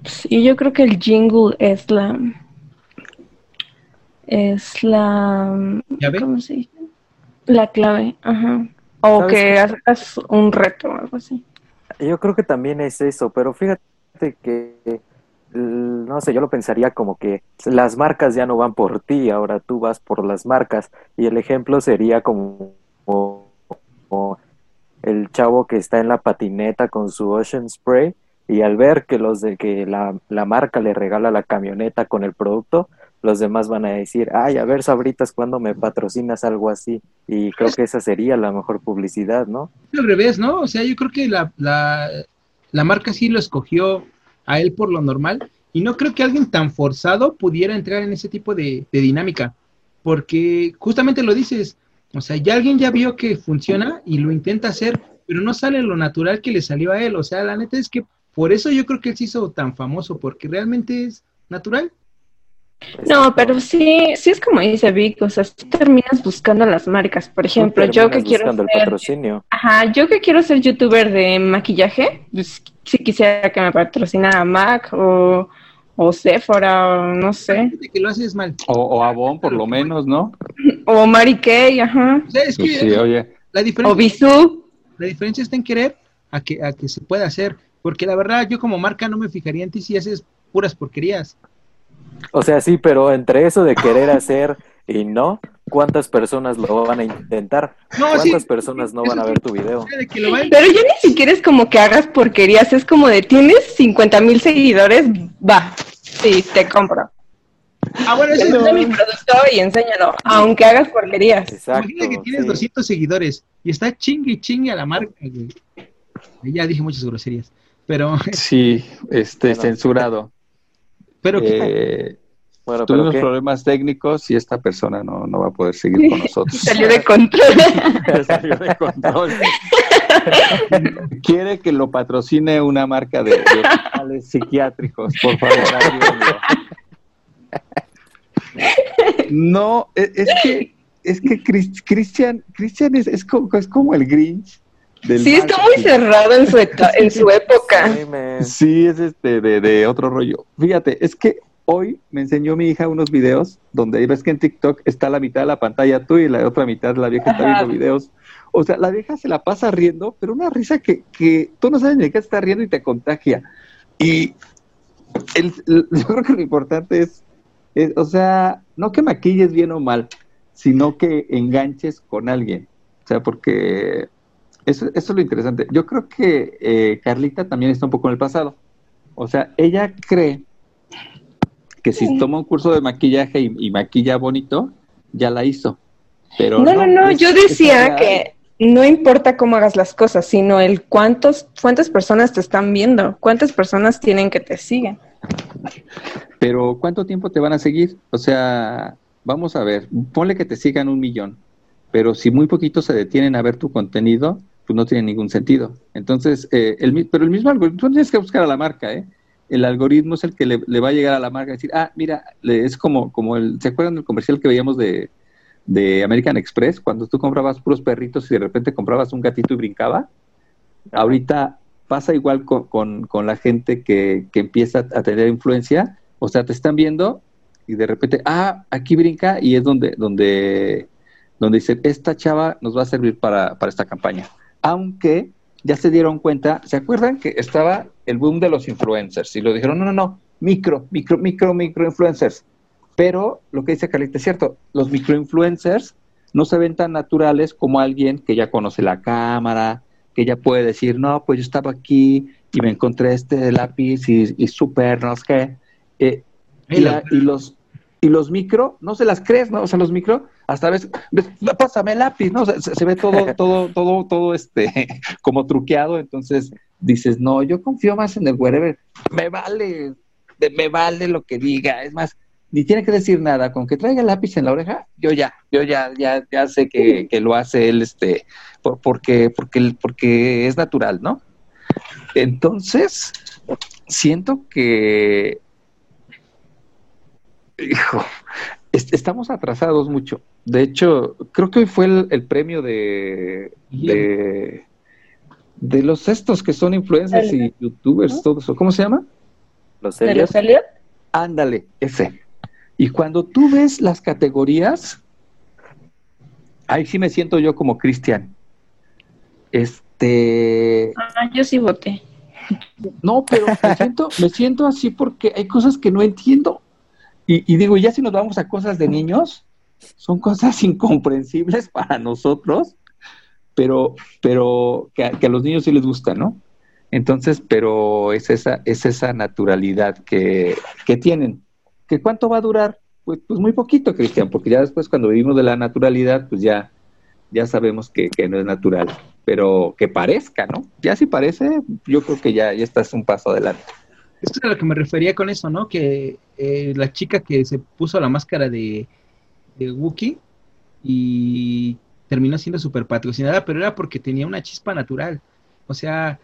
Sí, yo creo que el jingle es la... Es la... ¿Llave? ¿Cómo se dice? La clave, ajá. O que hagas un reto o algo así. Yo creo que también es eso, pero fíjate que, no sé, yo lo pensaría como que las marcas ya no van por ti, ahora tú vas por las marcas. Y el ejemplo sería como, como el chavo que está en la patineta con su Ocean Spray y al ver que los de que la, la marca le regala la camioneta con el producto... Los demás van a decir, ay, a ver, Sabritas, ¿cuándo me patrocinas algo así? Y creo que esa sería la mejor publicidad, ¿no? Al revés, ¿no? O sea, yo creo que la, la, la marca sí lo escogió a él por lo normal. Y no creo que alguien tan forzado pudiera entrar en ese tipo de, de dinámica. Porque justamente lo dices, o sea, ya alguien ya vio que funciona y lo intenta hacer, pero no sale lo natural que le salió a él. O sea, la neta es que por eso yo creo que él se hizo tan famoso, porque realmente es natural. No, pero sí, sí es como dice Vic, o sea, sí terminas buscando las marcas. Por ejemplo, yo que quiero ser, el patrocinio. Ajá, yo que quiero ser youtuber de maquillaje, pues, si quisiera que me patrocinara Mac o, o Sephora o no sé. Que lo haces mal. O, o Avon por lo menos, ¿no? O Mary Kay, ajá. O sea, es que, pues sí, oye. La diferencia, o Bisú. La diferencia está en querer a que a que se pueda hacer, porque la verdad yo como marca no me fijaría en ti si haces puras porquerías. O sea, sí, pero entre eso de querer hacer y no, ¿cuántas personas lo van a intentar? No, ¿Cuántas sí, personas no van a ver tu video? Pero ya ni siquiera es como que hagas porquerías, es como de, tienes cincuenta mil seguidores, va, Sí, te compro. Ah, bueno, eso es mi producto y enséñalo, aunque hagas porquerías. Exacto. Imagina que tienes sí. doscientos seguidores y está chingue y chingue a la marca. Ya dije muchas groserías, pero... Sí, este, bueno, censurado. Pero eh, bueno, tuvimos ¿pero problemas técnicos y esta persona no, no va a poder seguir con nosotros. Salió de control. Salió de control. Quiere que lo patrocine una marca de, de hospitales psiquiátricos, por favor, ayúdenlo. No, es, es que es que Cristian Cristian es, es, como, es como el Grinch del sí, marketing. Está muy cerrado en su, eto- en su época. Sí, sí, es este de, de otro rollo. Fíjate, es que hoy me enseñó mi hija unos videos donde ves que en TikTok está la mitad de la pantalla tú y la otra mitad la vieja Ajá. está viendo videos. O sea, la vieja se la pasa riendo, pero una risa que, que tú no sabes ni de qué está riendo y te contagia. Y el, el, yo creo que lo importante es Es, o sea, no que maquilles bien o mal, sino que enganches con alguien. O sea, porque eso, eso es lo interesante. Yo creo que eh, Carlita también está un poco en el pasado. O sea, ella cree que si toma un curso de maquillaje y, y maquilla bonito, ya la hizo. Pero no, no, no, no es, yo decía que no importa cómo hagas las cosas, sino el cuántos, cuántas personas te están viendo, cuántas personas tienen que te siguen. Pero ¿cuánto tiempo te van a seguir? O sea, vamos a ver, ponle que te sigan un millón, pero si muy poquitos se detienen a ver tu contenido, pues no tiene ningún sentido. Entonces, eh, el, pero el mismo algoritmo, tú tienes que buscar a la marca, ¿eh? El algoritmo es el que le, le va a llegar a la marca y decir, ah, mira, es como, como el, ¿se acuerdan del comercial que veíamos de, de American Express? Cuando tú comprabas puros perritos y de repente comprabas un gatito y brincaba. Ahorita pasa igual con, con, con la gente que, que empieza a tener influencia. O sea, te están viendo y de repente, ah, aquí brinca, y es donde donde, donde dicen, esta chava nos va a servir para, para esta campaña. Aunque ya se dieron cuenta, ¿se acuerdan que estaba el boom de los influencers? Y lo dijeron, no, no, no, micro, micro, micro, micro influencers. Pero lo que dice Carlita es cierto, los microinfluencers no se ven tan naturales como alguien que ya conoce la cámara, que ya puede decir, no, pues yo estaba aquí y me encontré este lápiz y, y súper, no sé qué. Eh, y, la, y, los, y los micro, no se las crees, ¿no? O sea, los micro, hasta ves, ves pásame el lápiz, ¿no? O sea, se, se ve todo, todo, todo, todo este, como truqueado. Entonces dices, no, yo confío más en el wherever. Me vale, me vale lo que diga. Es más, ni tiene que decir nada. Con que traiga el lápiz en la oreja, yo ya, yo ya, ya, ya sé que, que lo hace él, este, porque, porque, porque es natural, ¿no? Entonces, siento que, hijo, est- estamos atrasados mucho. De hecho, creo que hoy fue el, el premio de, de de los estos que son influencers y youtubers, ¿no? Todo eso. ¿Cómo se llama? ¿Los Elios? Ándale, ese. Y cuando tú ves las categorías, ahí sí me siento yo como Cristian. Este... Ah, yo sí voté. No, pero me siento, me siento así porque hay cosas que no entiendo. Y, y digo, ya si nos vamos a cosas de niños, son cosas incomprensibles para nosotros, pero pero que a, que a los niños sí les gusta, ¿no? Entonces, pero es esa es esa naturalidad que, que tienen. ¿Que cuánto va a durar? Pues, pues muy poquito, Cristian, porque ya después cuando vivimos de la naturalidad, pues ya, ya sabemos que, que no es natural, pero que parezca, ¿no? Ya si parece, yo creo que ya, ya estás un paso adelante. Esto es a lo que me refería con eso, ¿no? Que eh, la chica que se puso la máscara de, de Wookiee y terminó siendo súper patrocinada, pero era porque tenía una chispa natural. O sea,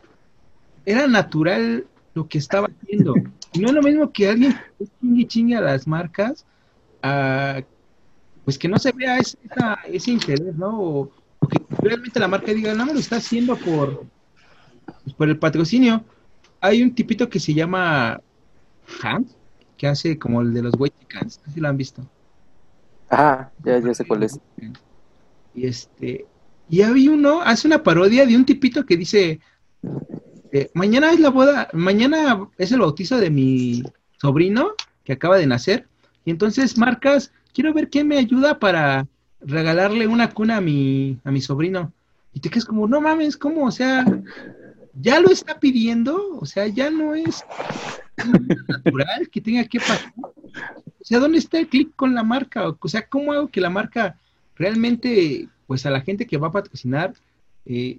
era natural lo que estaba haciendo. Y no es lo mismo que alguien chingue chingue a las marcas, a, pues que no se vea ese, esa, ese interés, ¿no? O, o que realmente la marca diga, no, me lo está haciendo por, por el patrocinio. Hay un tipito que se llama Hans, que hace como el de los White Chickens, no sé si lo han visto. Ah, ya, ya sé cuál es. Y este, y había uno, hace una parodia de un tipito que dice, eh, mañana es la boda, mañana es el bautizo de mi sobrino, que acaba de nacer, y entonces marcas, quiero ver quién me ayuda para regalarle una cuna a mi, a mi sobrino. Y te quedas como, no mames, ¿cómo? O sea... ya lo está pidiendo, o sea, ya no es natural que tenga que pasar. O sea, ¿dónde está el click con la marca? O sea, ¿cómo hago que la marca realmente, pues a la gente que va a patrocinar, eh,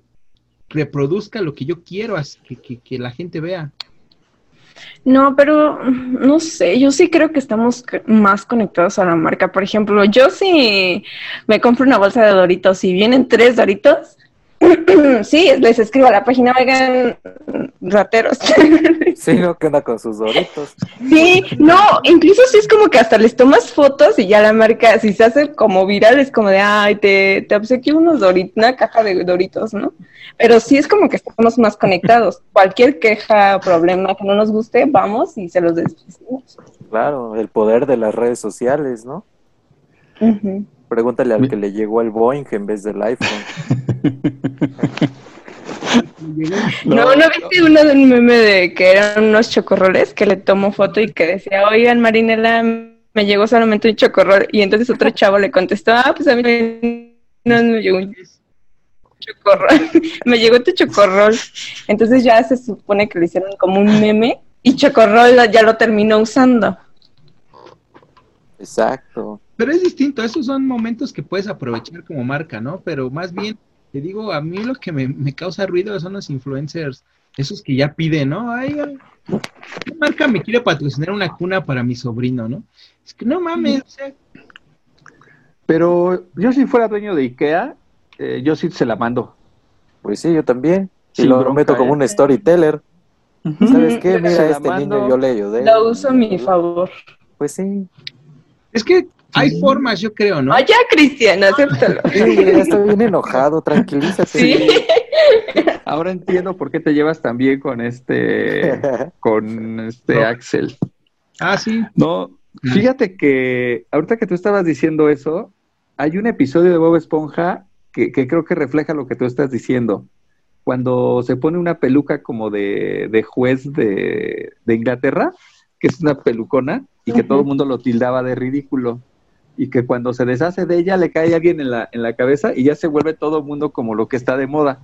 reproduzca lo que yo quiero que, que, que la gente vea? No, pero no sé, yo sí creo que estamos más conectados a la marca. Por ejemplo, yo si me compro una bolsa de Doritos y vienen tres Doritos, sí, les escribo a la página, oigan, rateros. Sí, no, ¿qué onda con sus Doritos? Sí, no, incluso sí es como que hasta les tomas fotos y ya la marca, si se hace como viral, es como de, ay, te, te obsequié unos Doritos, una caja de Doritos, ¿no? Pero sí es como que estamos más conectados. Cualquier queja, problema que no nos guste, vamos y se los decimos. Claro, el poder de las redes sociales, ¿no? Uh-huh. Pregúntale al que le llegó el Boeing en vez del iPhone. No, ¿no, no viste uno de un meme de que eran unos chocorroles que le tomó foto y que decía, oigan, Marinela, me llegó solamente un chocorrol? Y entonces otro chavo le contestó, ah, pues a mí no me llegó un chocorrol, me llegó tu chocorrol. Entonces ya se supone que lo hicieron como un meme y chocorrol ya lo terminó usando. Exacto. Pero es distinto, esos son momentos que puedes aprovechar como marca, ¿no? Pero más bien, te digo, a mí lo que me, me causa ruido son los influencers, esos que ya piden, ¿no? Ay, ¿qué marca me quiere patrocinar una cuna para mi sobrino, no? Es que no mames, o sea... Pero yo si fuera dueño de Ikea, eh, yo sí se la mando. Pues sí, yo también. Y sí, lo bronca, meto como eh. un storyteller. Uh-huh. ¿Sabes qué? Mira, a este mando, niño yo le ayudé. Lo uso a mi favor. Pues sí. Es que... hay formas, yo creo, ¿no? Allá, Cristian, acéptalo. Sí, ya estoy bien enojado, tranquilízate. Sí. Ahora entiendo por qué te llevas tan bien con este, con este no. Axel. Ah, sí. No, fíjate que ahorita que tú estabas diciendo eso, hay un episodio de Bob Esponja que, que creo que refleja lo que tú estás diciendo. Cuando se pone una peluca como de, de juez de, de Inglaterra, que es una pelucona, y que uh-huh. todo el mundo lo tildaba de ridículo. Y que cuando se deshace de ella, le cae alguien en la, en la cabeza y ya se vuelve todo el mundo como lo que está de moda.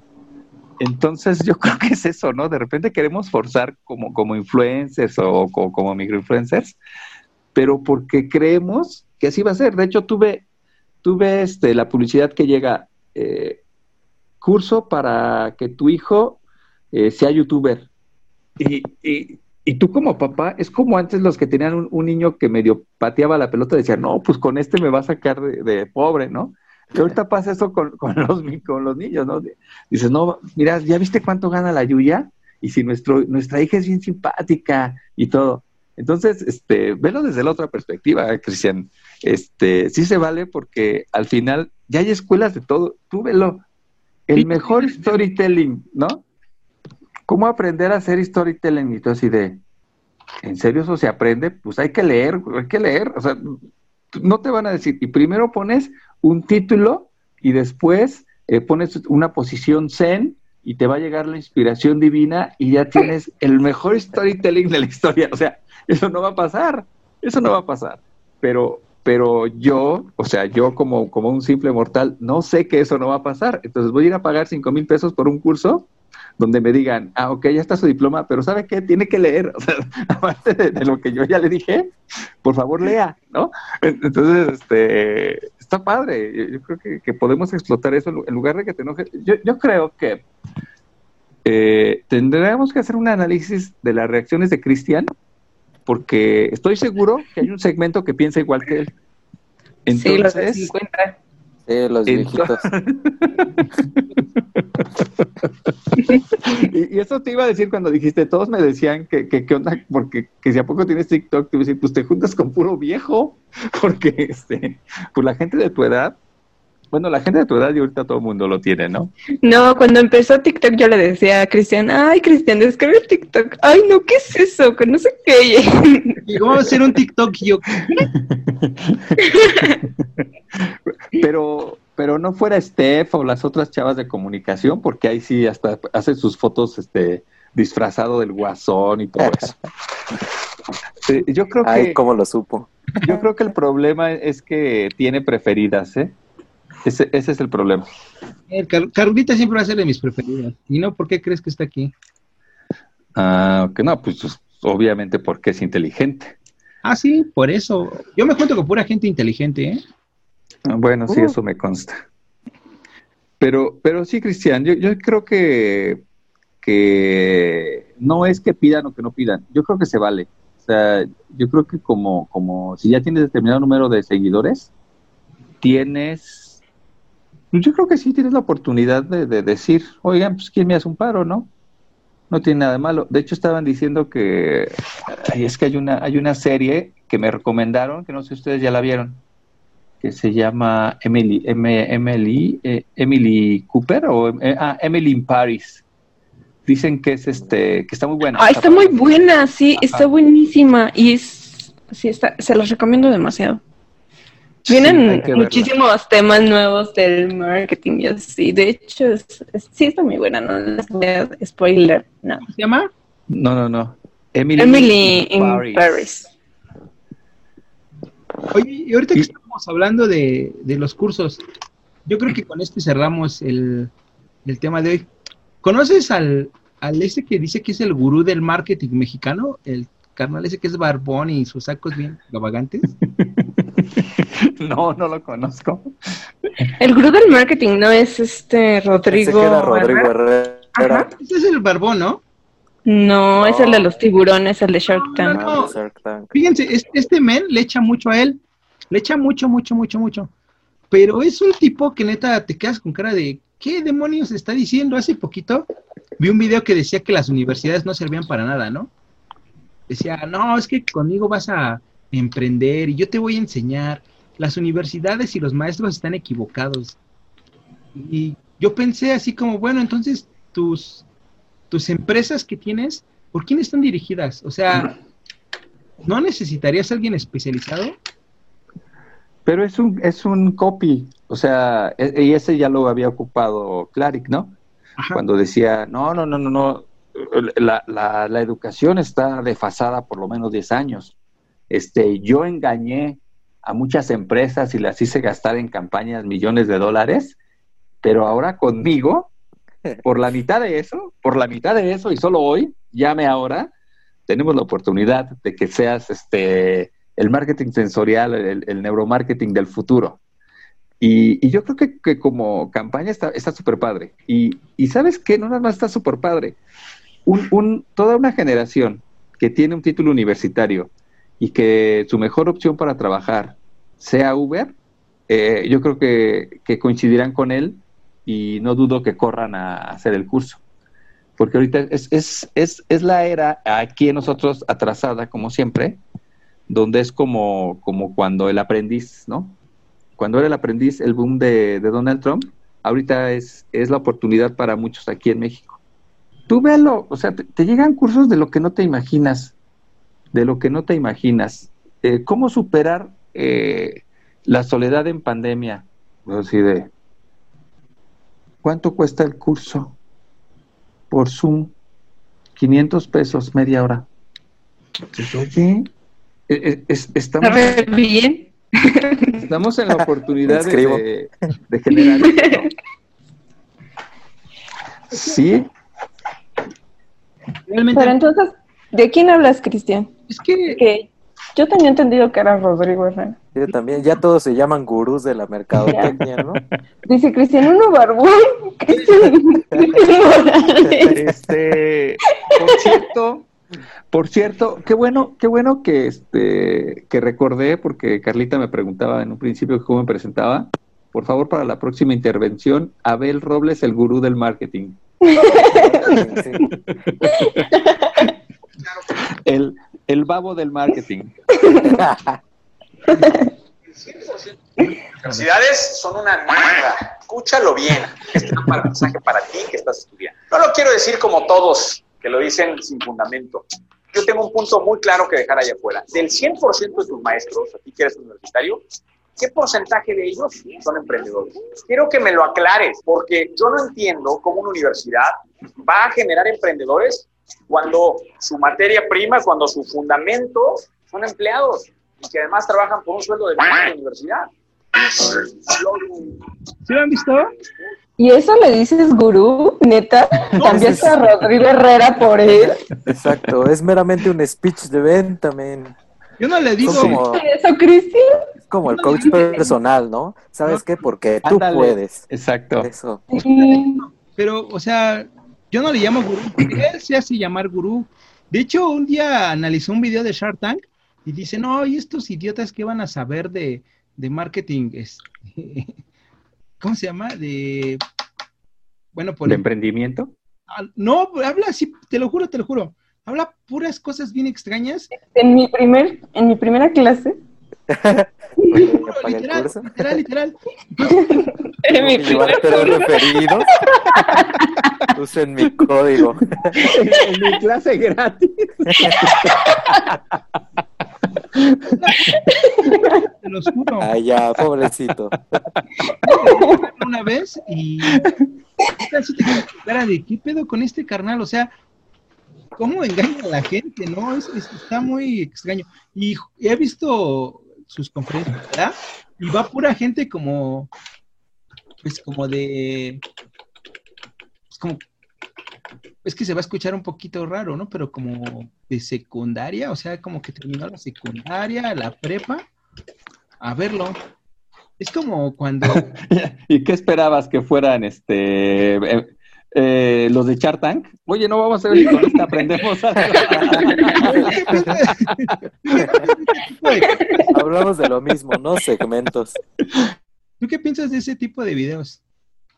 Entonces yo creo que es eso, ¿no? De repente queremos forzar como, como influencers o, o como microinfluencers, pero porque creemos que así va a ser. De hecho, tuve, tuve este, la publicidad que llega, eh, curso para que tu hijo eh, sea youtuber. Y... y Y tú como papá, es como antes los que tenían un, un niño que medio pateaba la pelota y decían, no, pues con este me va a sacar de, de pobre, ¿no? Y ahorita pasa eso con, con, los, con los niños, ¿no? Dices, no, mira, ¿ya viste cuánto gana la Yuya? Y si nuestro, nuestra hija es bien simpática y todo. Entonces, este, velo desde la otra perspectiva, Cristian. Este, sí se vale porque al final ya hay escuelas de todo. Tú velo. El mejor storytelling, ¿no? ¿Cómo aprender a hacer storytelling? Y todo así de, ¿en serio eso se aprende? Pues hay que leer, hay que leer. O sea, no te van a decir, y primero pones un título y después eh, pones una posición zen y te va a llegar la inspiración divina y ya tienes el mejor storytelling de la historia. O sea, eso no va a pasar, eso no va a pasar. Pero, pero yo, o sea, yo como, como un simple mortal, no sé que eso no va a pasar. Entonces voy a ir a pagar cinco mil pesos por un curso donde me digan, ah, ok, ya está su diploma, pero ¿sabe qué? Tiene que leer, o sea, aparte de, de lo que yo ya le dije, por favor lea, ¿no? Entonces, este, está padre, yo, yo creo que, que podemos explotar eso en lugar de que te enojes. Yo, yo creo que eh, tendríamos que hacer un análisis de las reacciones de Cristian, porque estoy seguro que hay un segmento que piensa igual que él. Entonces, sí, los de cincuenta. Sí, los viejitos. y, y eso te iba a decir cuando dijiste, todos me decían que qué que onda, porque que si a poco tienes TikTok, te iba a decir, pues te juntas con puro viejo, porque este, pues la gente de tu edad, bueno, la gente de tu edad y ahorita todo el mundo lo tiene, ¿no? No, cuando empezó TikTok yo le decía a Cristian, ay, Cristian, descarga el TikTok, ay, no, ¿qué es eso? Que no sé qué. Y vamos a hacer un TikTok yo. pero, pero no fuera Steph o las otras chavas de comunicación, porque ahí sí hasta hacen sus fotos este disfrazado del guasón y todo eso. Sí, yo creo ay, que... Ay, ¿cómo lo supo? Yo creo que el problema es que tiene preferidas, ¿eh? Ese, ese es el problema. El Car- Carlita siempre va a ser de mis preferidas. ¿Y no? ¿Por qué crees que está aquí? Ah, que no, pues obviamente porque es inteligente. Ah, sí, por eso. Yo me cuento con pura gente inteligente, ¿eh? Ah, bueno, uh. sí, eso me consta. Pero, pero sí, Cristian, yo, yo creo que, que no es que pidan o que no pidan. Yo creo que se vale. O sea, yo creo que como, como si ya tienes determinado número de seguidores, tienes... Yo creo que sí tienes la oportunidad de, de decir, oigan, pues ¿quién me hace un paro, no? No tiene nada de malo. De hecho, estaban diciendo que... Ay, es que hay una, hay una serie que me recomendaron, que no sé si ustedes ya la vieron, que se llama Emily, M- Emily, eh, Emily Cooper, o eh, ah, Emily in Paris. Dicen que es este, que está muy buena. Ah, está, está muy buena, sí, ajá, está buenísima. Y es, sí, está, se los recomiendo demasiado. Vienen sí, muchísimos temas nuevos del marketing y así. De hecho, es, es, sí está muy buena, no les voy a spoiler nada. No. ¿Se llama? No, no, no. Emily, Emily in Paris. In Paris. Oye, y ahorita que estamos hablando de, de los cursos, yo creo que con esto cerramos el, el tema de hoy. ¿Conoces al, al ese que dice que es el gurú del marketing mexicano? El carnal ese que es barbón y sus sacos bien extravagantes. No, no lo conozco. El gurú del marketing, ¿no? Es este Rodrigo Ese que era Rodrigo Herrera. Herrera. Ese es el barbón, ¿no? No, no, es el de los tiburones, el de Shark Tank. No, no, no. Shark Tank. Fíjense, es, este men le echa mucho a él. Le echa mucho, mucho, mucho, mucho. Pero es un tipo que neta te quedas con cara de... ¿Qué demonios está diciendo? Hace poquito vi un video que decía que las universidades no servían para nada, ¿no? Decía, no, es que conmigo vas a emprender y yo te voy a enseñar. Las universidades y los maestros están equivocados. Y yo pensé así como, bueno, entonces tus, tus empresas que tienes, ¿por quién están dirigidas? O sea, ¿no necesitarías a alguien especializado? Pero es un es un copy, o sea, y ese ya lo había ocupado Claric, ¿no? Ajá. Cuando decía, no, no, no, no, no, la, la, la educación está desfasada por lo menos diez años. Este, yo engañé a muchas empresas y las hice gastar en campañas millones de dólares, pero ahora conmigo, por la mitad de eso, por la mitad de eso, y solo hoy, llame ahora, tenemos la oportunidad de que seas, este... el marketing sensorial, el, el neuromarketing del futuro. Y, y yo creo que, que como campaña está está súper padre. Y, y ¿sabes qué? No nada más está súper padre. Un, un, toda una generación que tiene un título universitario y que su mejor opción para trabajar sea Uber, eh, yo creo que, que coincidirán con él y no dudo que corran a, a hacer el curso. Porque ahorita es, es, es, es la era aquí en nosotros atrasada, como siempre, donde es como, como cuando El Aprendiz, ¿no? Cuando era El Aprendiz, el boom de, de Donald Trump, ahorita es, es la oportunidad para muchos aquí en México. Tú véalo, o sea, te, te llegan cursos de lo que no te imaginas, de lo que no te imaginas. Eh, ¿Cómo superar eh, la soledad en pandemia? Así de, ¿cuánto cuesta el curso? Por Zoom, quinientos pesos, media hora. ¿Qué? Estamos, bien? estamos en la oportunidad de, de generar, ¿no? Sí. Realmente. Pero entonces, ¿de quién hablas, Cristian? Es que... que yo tenía entendido que era Rodrigo Herrera. Yo también, ya todos se llaman gurús de la mercadotecnia, ¿no? Dice Cristian, uno barbón, Cristian. Este, por cierto... Por cierto, qué bueno, qué bueno que este que recordé, porque Carlita me preguntaba en un principio cómo me presentaba. Por favor, para la próxima intervención, Abel Robles, el gurú del marketing. el, el babo del marketing. Las universidades son una mierda. Escúchalo bien. Este es un mensaje para ti que estás estudiando. No lo quiero decir como todos que lo dicen sin fundamento. Yo tengo un punto muy claro que dejar allá afuera. Del cien por ciento de tus maestros, a ti que eres universitario, ¿qué porcentaje de ellos son emprendedores? Quiero que me lo aclares, porque yo no entiendo cómo una universidad va a generar emprendedores cuando su materia prima, cuando su fundamento son empleados y que además trabajan por un sueldo de la universidad. Los ¿Sí lo han visto? ¿Y eso le dices gurú, neta? ¿Cambiaste a Rodrigo Herrera por él? Exacto, es meramente un speech de venta, man. Yo no le digo... Como... ¿Eso, Cristi? Es como el coach personal, ¿no? ¿Sabes qué? Porque tú Ándale. puedes. Exacto. Eso. Sí. Pero, o sea, yo no le llamo gurú, porque él se hace llamar gurú. De hecho, un día analizó un video de Shark Tank y dice, no, ¿y estos idiotas qué van a saber de, de marketing? Es... ¿Cómo se llama? De... Bueno, por... ¿De emprendimiento? Ah, no, habla así, te lo juro, te lo juro. Habla puras cosas bien extrañas. En mi primer, en mi primera clase. Oye, juro, literal, literal, literal, literal. En mi primer referido. Usen mi código. En mi clase gratis. Te los juro. Ay, ya, pobrecito. Una vez y... Así te quedas cara de, ¿qué pedo con este carnal? O sea, ¿cómo engaña a la gente? No, es, es, está muy extraño. Y, y he visto sus conferencias, ¿verdad? Y va pura gente como... Pues como de... Pues como... Es que se va a escuchar un poquito raro, ¿no? Pero como de secundaria, o sea, como que terminó la secundaria, la prepa, a verlo. Es como cuando... ¿Y qué esperabas que fueran, este, eh, eh, los de Shark Tank? Oye, no vamos a ver con esto aprendemos. A... Hablamos de lo mismo, no segmentos. ¿Tú qué piensas de ese tipo de videos?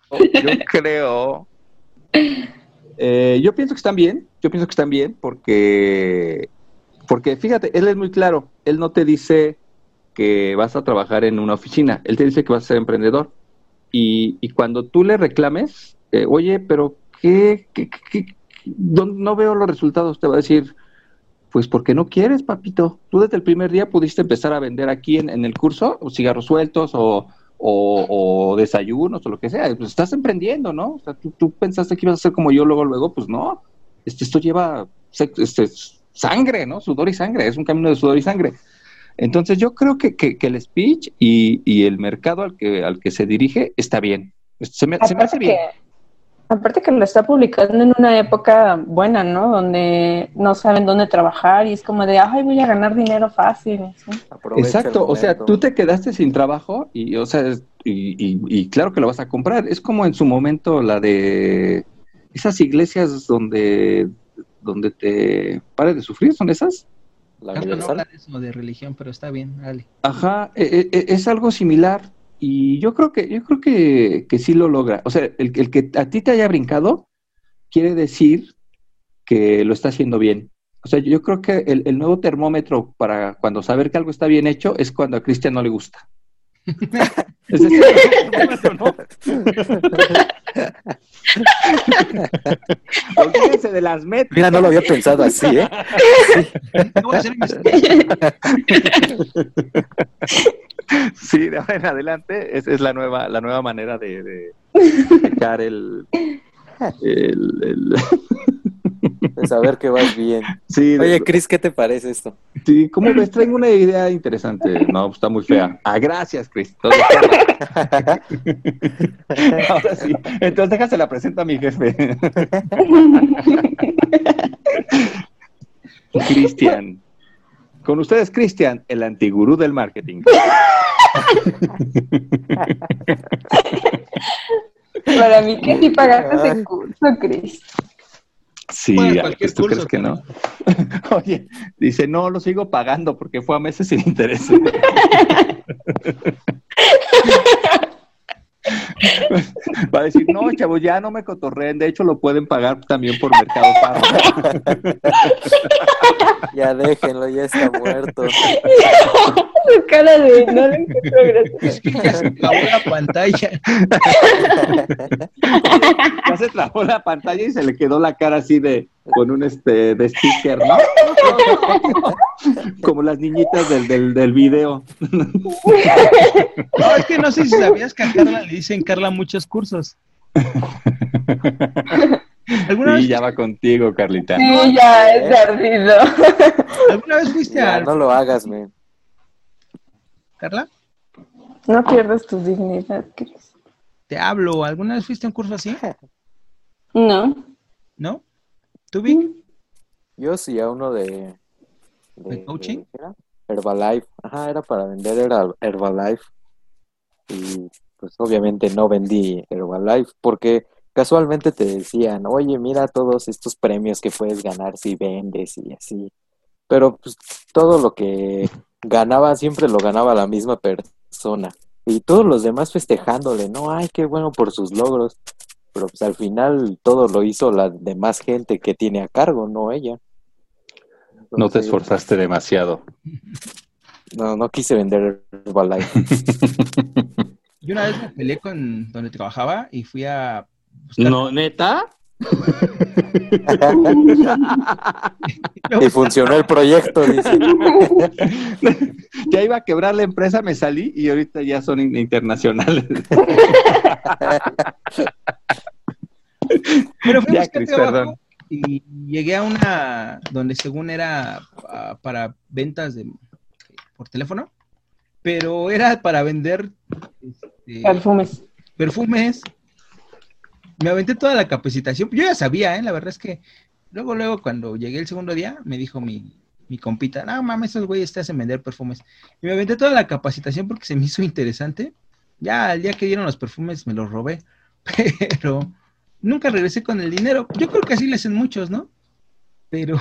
Oh, yo creo... Eh, yo pienso que están bien, yo pienso que están bien porque, porque fíjate, él es muy claro, él no te dice que vas a trabajar en una oficina, él te dice que vas a ser emprendedor y, y cuando tú le reclames, eh, oye, pero ¿qué, qué, qué, qué no, no veo los resultados? Te va a decir, pues porque no quieres, papito, tú desde el primer día pudiste empezar a vender aquí en, en el curso cigarros sueltos o... O, o desayunos o lo que sea, pues estás emprendiendo, ¿no? O sea, tú, tú pensaste que ibas a hacer como yo luego, luego, pues no. Este, esto lleva este, sangre, ¿no? Sudor y sangre, es un camino de sudor y sangre. Entonces yo creo que, que, que el speech y, y el mercado al que, al que se dirige está bien. Se me, se me hace bien. Aparte que lo está publicando en una época buena, ¿no? Donde no saben dónde trabajar y es como de, ay, voy a ganar dinero fácil. ¿Sí? Exacto, o sea, tú te quedaste sin trabajo y, o sea, y, y, y claro que lo vas a comprar. Es como en su momento la de esas iglesias donde, donde te pares de sufrir, ¿son esas? La claro, no habla de eso de religión, pero está bien, dale. Ajá, es, es algo similar. Y yo creo que yo creo que, que sí lo logra. O sea, el, el que a ti te haya brincado quiere decir que lo está haciendo bien. O sea, yo creo que el, el nuevo termómetro para cuando saber que algo está bien hecho es cuando a Cristian no le gusta. ¿Es ese el termómetro, no? Olvídense de las metas. Mira, no lo había pensado así, ¿eh? Sí. Sí, de ahora en adelante es, es la nueva la nueva manera de, de, de sacar el, el, el... de saber que vas bien. Sí, oye, de... Cris, ¿qué te parece esto? Sí, ¿cómo ves? Traigo una idea interesante. No, está muy fea. Ah, gracias, Cris. Ahora sí. Entonces déjase la presenta a mi jefe. Cristian. Con ustedes, Cristian, el antigurú del marketing. Para mí que sí pagaste ese curso, Cris. Sí, bueno, cualquier ¿tú curso, crees que no? Oye, dice, no, lo sigo pagando porque fue a meses sin interés. Va a decir, no, chavos, ya no me cotorreen. De hecho, lo pueden pagar también por Mercado Pago. Ya déjenlo, ya está muerto. Su cara de no le encuentro gracias. Ya se trabó la pantalla. Ya se trabó la pantalla y se le quedó la cara así de con un este de sticker, ¿no? Como las niñitas del, del, del video. No, es que no sé si sabías que a Carla le dicen Carla muchos cursos. ¿Alguna sí, vez... ya va contigo, Carlita. Sí, ya es ardido. ¿Alguna vez fuiste ya, a...? No lo hagas, men. ¿Carla? No pierdas tu dignidad, Cris. Te hablo, ¿alguna vez fuiste a un curso así? No. ¿No? ¿Tú, Vic? Yo sí, a uno de... ¿De, ¿De coaching? De, Herbalife. Ajá, era para vender era Herbalife. Y pues obviamente no vendí Herbalife porque casualmente te decían, oye, mira todos estos premios que puedes ganar si vendes y así. Pero pues todo lo que ganaba siempre lo ganaba la misma persona. Y todos los demás festejándole, no, ay, qué bueno por sus logros. Pero pues al final todo lo hizo la demás gente que tiene a cargo, no ella. Entonces, no te esforzaste demasiado. No, no quise vender Herbalife. Yo una vez me peleé con donde trabajaba y fui a buscar... ¿No, neta? Y funcionó el proyecto, dice. Ya iba a quebrar la empresa, me salí y ahorita ya son internacionales. Pero fui a buscar trabajo y llegué a una donde según era uh, para ventas de por teléfono, pero era para vender este, perfumes. Perfumes. Me aventé toda la capacitación. Yo ya sabía, ¿eh? La verdad es que luego, luego, cuando llegué el segundo día, me dijo mi, mi compita, no mames, esos güeyes te hacen vender perfumes. Y me aventé toda la capacitación porque se me hizo interesante. Ya al día que dieron los perfumes me los robé, pero nunca regresé con el dinero. Yo creo que así le hacen muchos, ¿no? Pero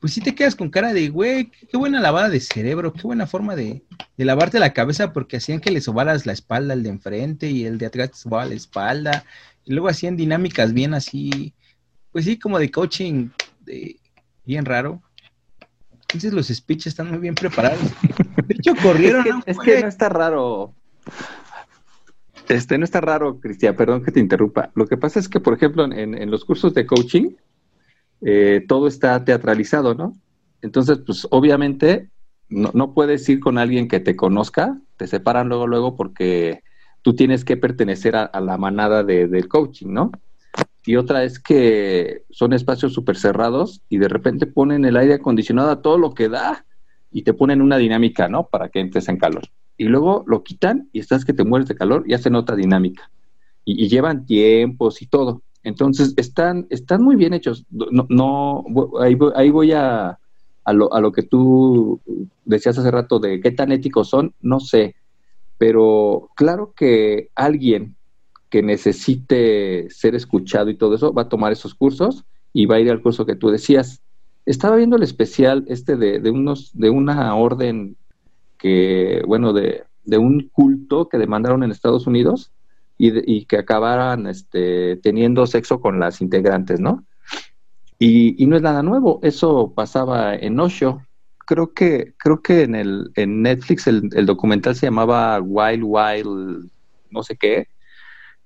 pues sí te quedas con cara de, güey, qué buena lavada de cerebro, qué buena forma de, de lavarte la cabeza, porque hacían que le sobaras la espalda al de enfrente y el de atrás te sobaba la espalda. Y luego hacían dinámicas bien así, pues sí, como de coaching, de, bien raro. Entonces los speeches están muy bien preparados. De hecho, corrieron. Es que, es que no está raro. Este, no está raro, Cristian, perdón que te interrumpa. Lo que pasa es que, por ejemplo, en, en los cursos de coaching, Eh, todo está teatralizado, ¿no? Entonces, pues, obviamente, no, no puedes ir con alguien que te conozca, te separan luego, luego, porque tú tienes que pertenecer a, a la manada de, del coaching, ¿no? Y otra es que son espacios súper cerrados y de repente ponen el aire acondicionado a todo lo que da y te ponen una dinámica, ¿no? Para que entres en calor. Y luego lo quitan y estás que te mueres de calor y hacen otra dinámica. Y, y llevan tiempos y todo. Entonces, están están muy bien hechos. No, no ahí voy, ahí voy a, a, lo, a lo que tú decías hace rato de qué tan éticos son, no sé. Pero claro que alguien que necesite ser escuchado y todo eso va a tomar esos cursos y va a ir al curso que tú decías. Estaba viendo el especial este de, de, unos, de una orden que, bueno, de, de un culto que demandaron en Estados Unidos. Y, de, y que acabaran este, teniendo sexo con las integrantes, ¿no? Y, y no es nada nuevo, eso pasaba en Osho. Creo que creo que en el en Netflix el, el documental se llamaba Wild Wild no sé qué,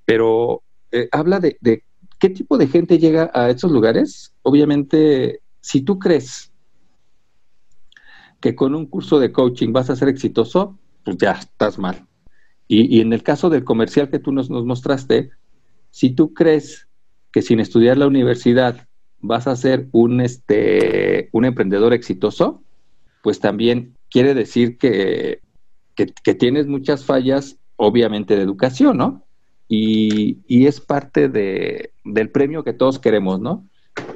pero eh, habla de, de qué tipo de gente llega a estos lugares. Obviamente, si tú crees que con un curso de coaching vas a ser exitoso, pues ya estás mal. Y, y en el caso del comercial que tú nos, nos mostraste, si tú crees que sin estudiar la universidad vas a ser un, este, un emprendedor exitoso, pues también quiere decir que, que, que tienes muchas fallas, obviamente, de educación, ¿no? Y, y es parte de, del premio que todos queremos, ¿no?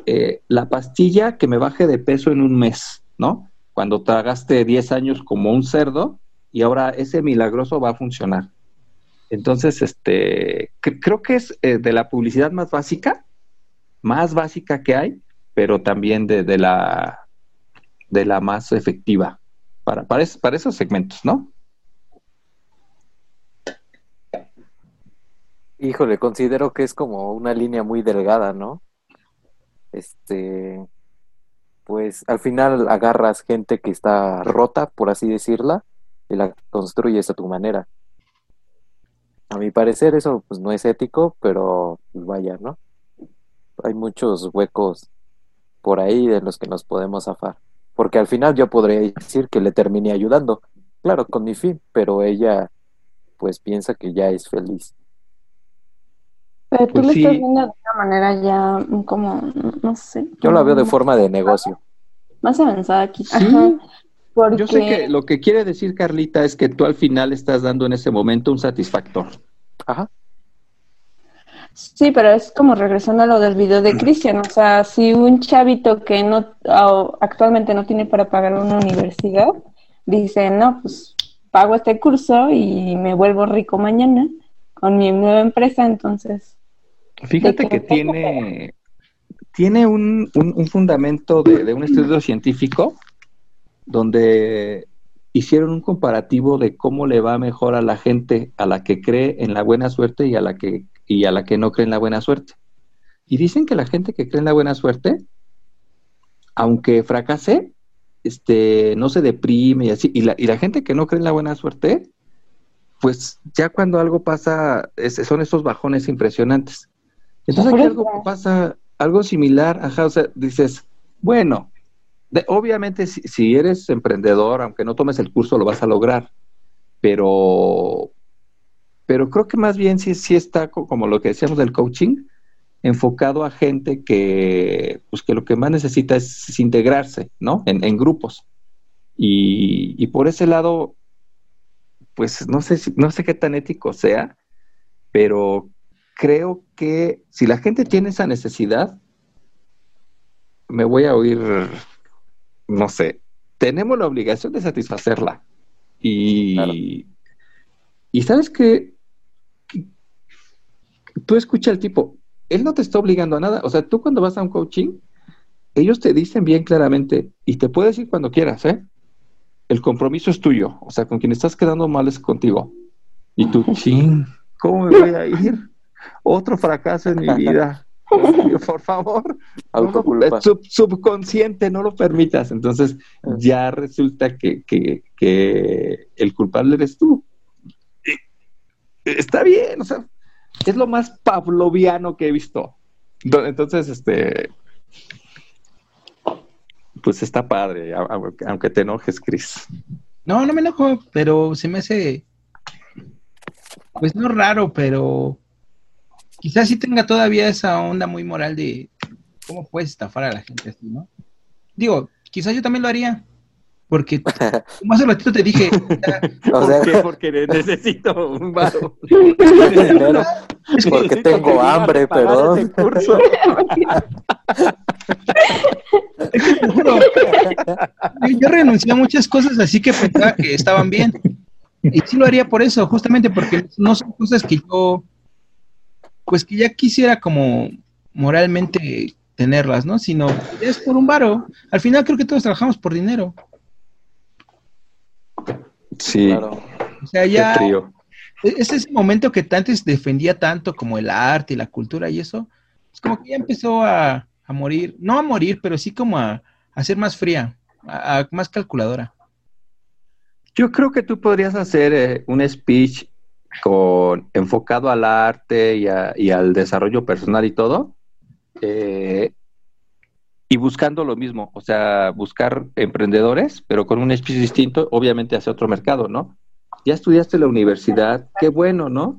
Eh, la pastilla que me baje de peso en un mes, ¿no? Cuando tragaste diez años como un cerdo, y ahora ese milagroso va a funcionar. Entonces, este, cre- creo que es eh, de la publicidad más básica, más básica que hay, pero también de, de la de la más efectiva para para, es, para esos segmentos, ¿no? Híjole, considero que es como una línea muy delgada, ¿no? Este, pues al final agarras gente que está rota, por así decirla, y la construyes a tu manera. A mi parecer eso pues no es ético, pero vaya, ¿no? Hay muchos huecos por ahí de los que nos podemos zafar. Porque al final yo podría decir que le terminé ayudando, claro, con mi fin, pero ella pues piensa que ya es feliz. Pero tú pues le sí. estás viendo de una manera ya como, no sé. Como yo la veo de forma de negocio. Más avanzada aquí. ¿Sí? Ajá. Porque... Yo sé que lo que quiere decir Carlita es que tú al final estás dando en ese momento un satisfactor. Ajá. Sí, pero es como regresando a lo del video de Cristian, o sea, si un chavito que no actualmente no tiene para pagar una universidad, dice, no, pues pago este curso y me vuelvo rico mañana con mi nueva empresa, entonces... Fíjate que tiene, tiene un, un, un fundamento de, de un estudio científico donde hicieron un comparativo de cómo le va mejor a la gente, a la que cree en la buena suerte y a la que, y a la que no cree en la buena suerte. Y dicen que la gente que cree en la buena suerte, aunque fracase, este, no se deprime y así. Y la, y la gente que no cree en la buena suerte, pues ya cuando algo pasa, es, son esos bajones impresionantes. Entonces aquí algo pasa, algo similar, ajá, o sea, dices, bueno... De, obviamente si, si eres emprendedor, aunque no tomes el curso lo vas a lograr, pero pero creo que más bien sí, sí está co- como lo que decíamos del coaching, enfocado a gente que pues que lo que más necesita es, es integrarse, ¿no? En, en grupos y, y por ese lado pues no sé si, no sé qué tan ético sea, pero creo que si la gente tiene esa necesidad, me voy a oír, no sé, tenemos la obligación de satisfacerla. Y, claro. Y ¿sabes qué? Tú escucha al tipo, él no te está obligando a nada. O sea, tú cuando vas a un coaching, ellos te dicen bien claramente, y te puedes ir cuando quieras, ¿eh? El compromiso es tuyo. O sea, con quien estás quedando mal es contigo. Y tú, ching, ¿cómo me voy a ir? Otro fracaso en mi vida. Por favor, sub, subconsciente, no lo permitas. Entonces ya resulta que, que, que el culpable eres tú. Está bien, o sea, es lo más pavloviano que he visto. Entonces, este, pues está padre, aunque te enojes, Chris. No, no me enojo, pero se me hace, pues no raro, pero... Quizás sí tenga todavía esa onda muy moral de cómo puedes estafar a la gente así, ¿no? Digo, quizás yo también lo haría, porque como hace ratito te dije... ¿Por, o sea, ¿por qué? Porque necesito un varo. Dinero, es que porque tengo hambre, perdón. Este curso. Es que te juro, yo renuncié a muchas cosas así que pensaba que estaban bien. Y sí lo haría por eso, justamente porque no son cosas que yo... pues que ya quisiera como moralmente tenerlas, ¿no? Sino es por un varo. Al final creo que todos trabajamos por dinero. Sí. Claro. O sea, ya es ese momento que antes defendía tanto como el arte y la cultura y eso, es como que ya empezó a, a morir, no a morir, pero sí como a, a ser más fría, a, a más calculadora. Yo creo que tú podrías hacer eh, un speech con enfocado al arte y, a, y al desarrollo personal y todo, eh, y buscando lo mismo, o sea, buscar emprendedores, pero con un espíritu distinto, obviamente hacia otro mercado, ¿no? Ya estudiaste la universidad, qué bueno, ¿no?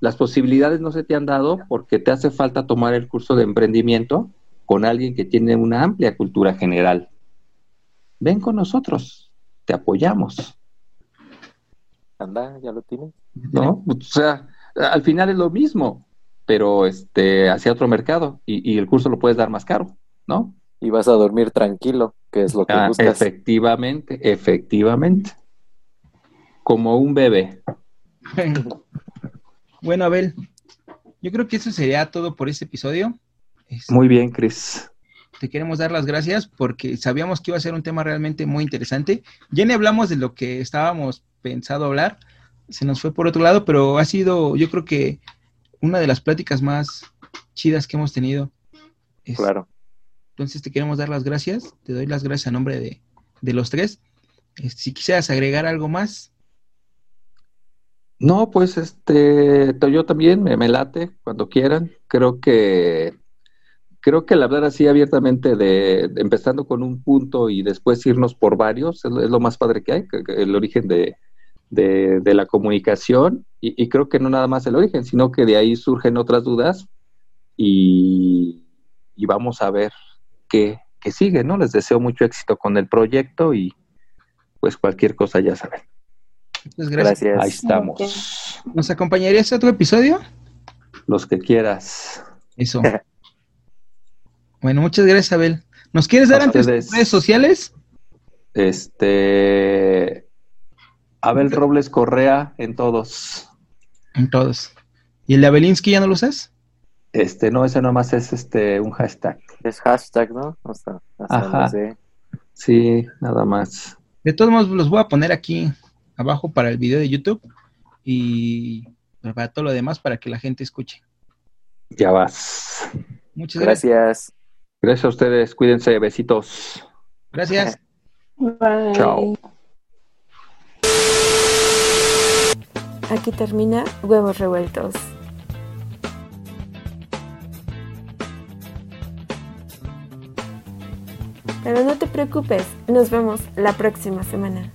Las posibilidades no se te han dado porque te hace falta tomar el curso de emprendimiento con alguien que tiene una amplia cultura general. Ven con nosotros, te apoyamos. Anda, ya lo tienes. No, o sea, al final es lo mismo, pero este hacia otro mercado y, y el curso lo puedes dar más caro, ¿no? Y vas a dormir tranquilo, que es lo que ah, buscas. Efectivamente, efectivamente. Como un bebé. Bueno, Abel, yo creo que eso sería todo por este episodio. Este, muy bien, Chris. Te queremos dar las gracias porque sabíamos que iba a ser un tema realmente muy interesante. Ya ni hablamos de lo que estábamos pensado hablar. Se nos fue por otro lado, pero ha sido, yo creo que una de las pláticas más chidas que hemos tenido. Es, claro. Entonces te queremos dar las gracias, te doy las gracias a nombre de, de los tres. Si quisieras agregar algo más. No, pues este, yo también me, me late cuando quieran. Creo que creo que el hablar así abiertamente de, de empezando con un punto y después irnos por varios es, es lo más padre que hay, el origen de De, de la comunicación y, y creo que no nada más el origen, sino que de ahí surgen otras dudas y, y vamos a ver qué, qué sigue, ¿no? Les deseo mucho éxito con el proyecto y pues cualquier cosa ya saben. Pues gracias. Gracias. Ahí estamos. Okay. ¿Nos acompañarías a otro episodio? los que quieras. Eso. Bueno, muchas gracias, Abel. ¿Nos quieres dar antes tus redes sociales? Este... Abel Robles Correa en todos. En todos. ¿Y el de Abelinsky ya no lo usas? Este, no, ese nomás es este un hashtag. Es hashtag, ¿no? O sea, hasta ajá. No sé. Sí, nada más. De todos modos, los voy a poner aquí abajo para el video de YouTube y para todo lo demás para que la gente escuche. Ya vas. Muchas gracias. Gracias, gracias a ustedes. Cuídense. Besitos. Gracias. Bye. Chao. Aquí termina Huevos Revueltos. Pero no te preocupes, nos vemos la próxima semana.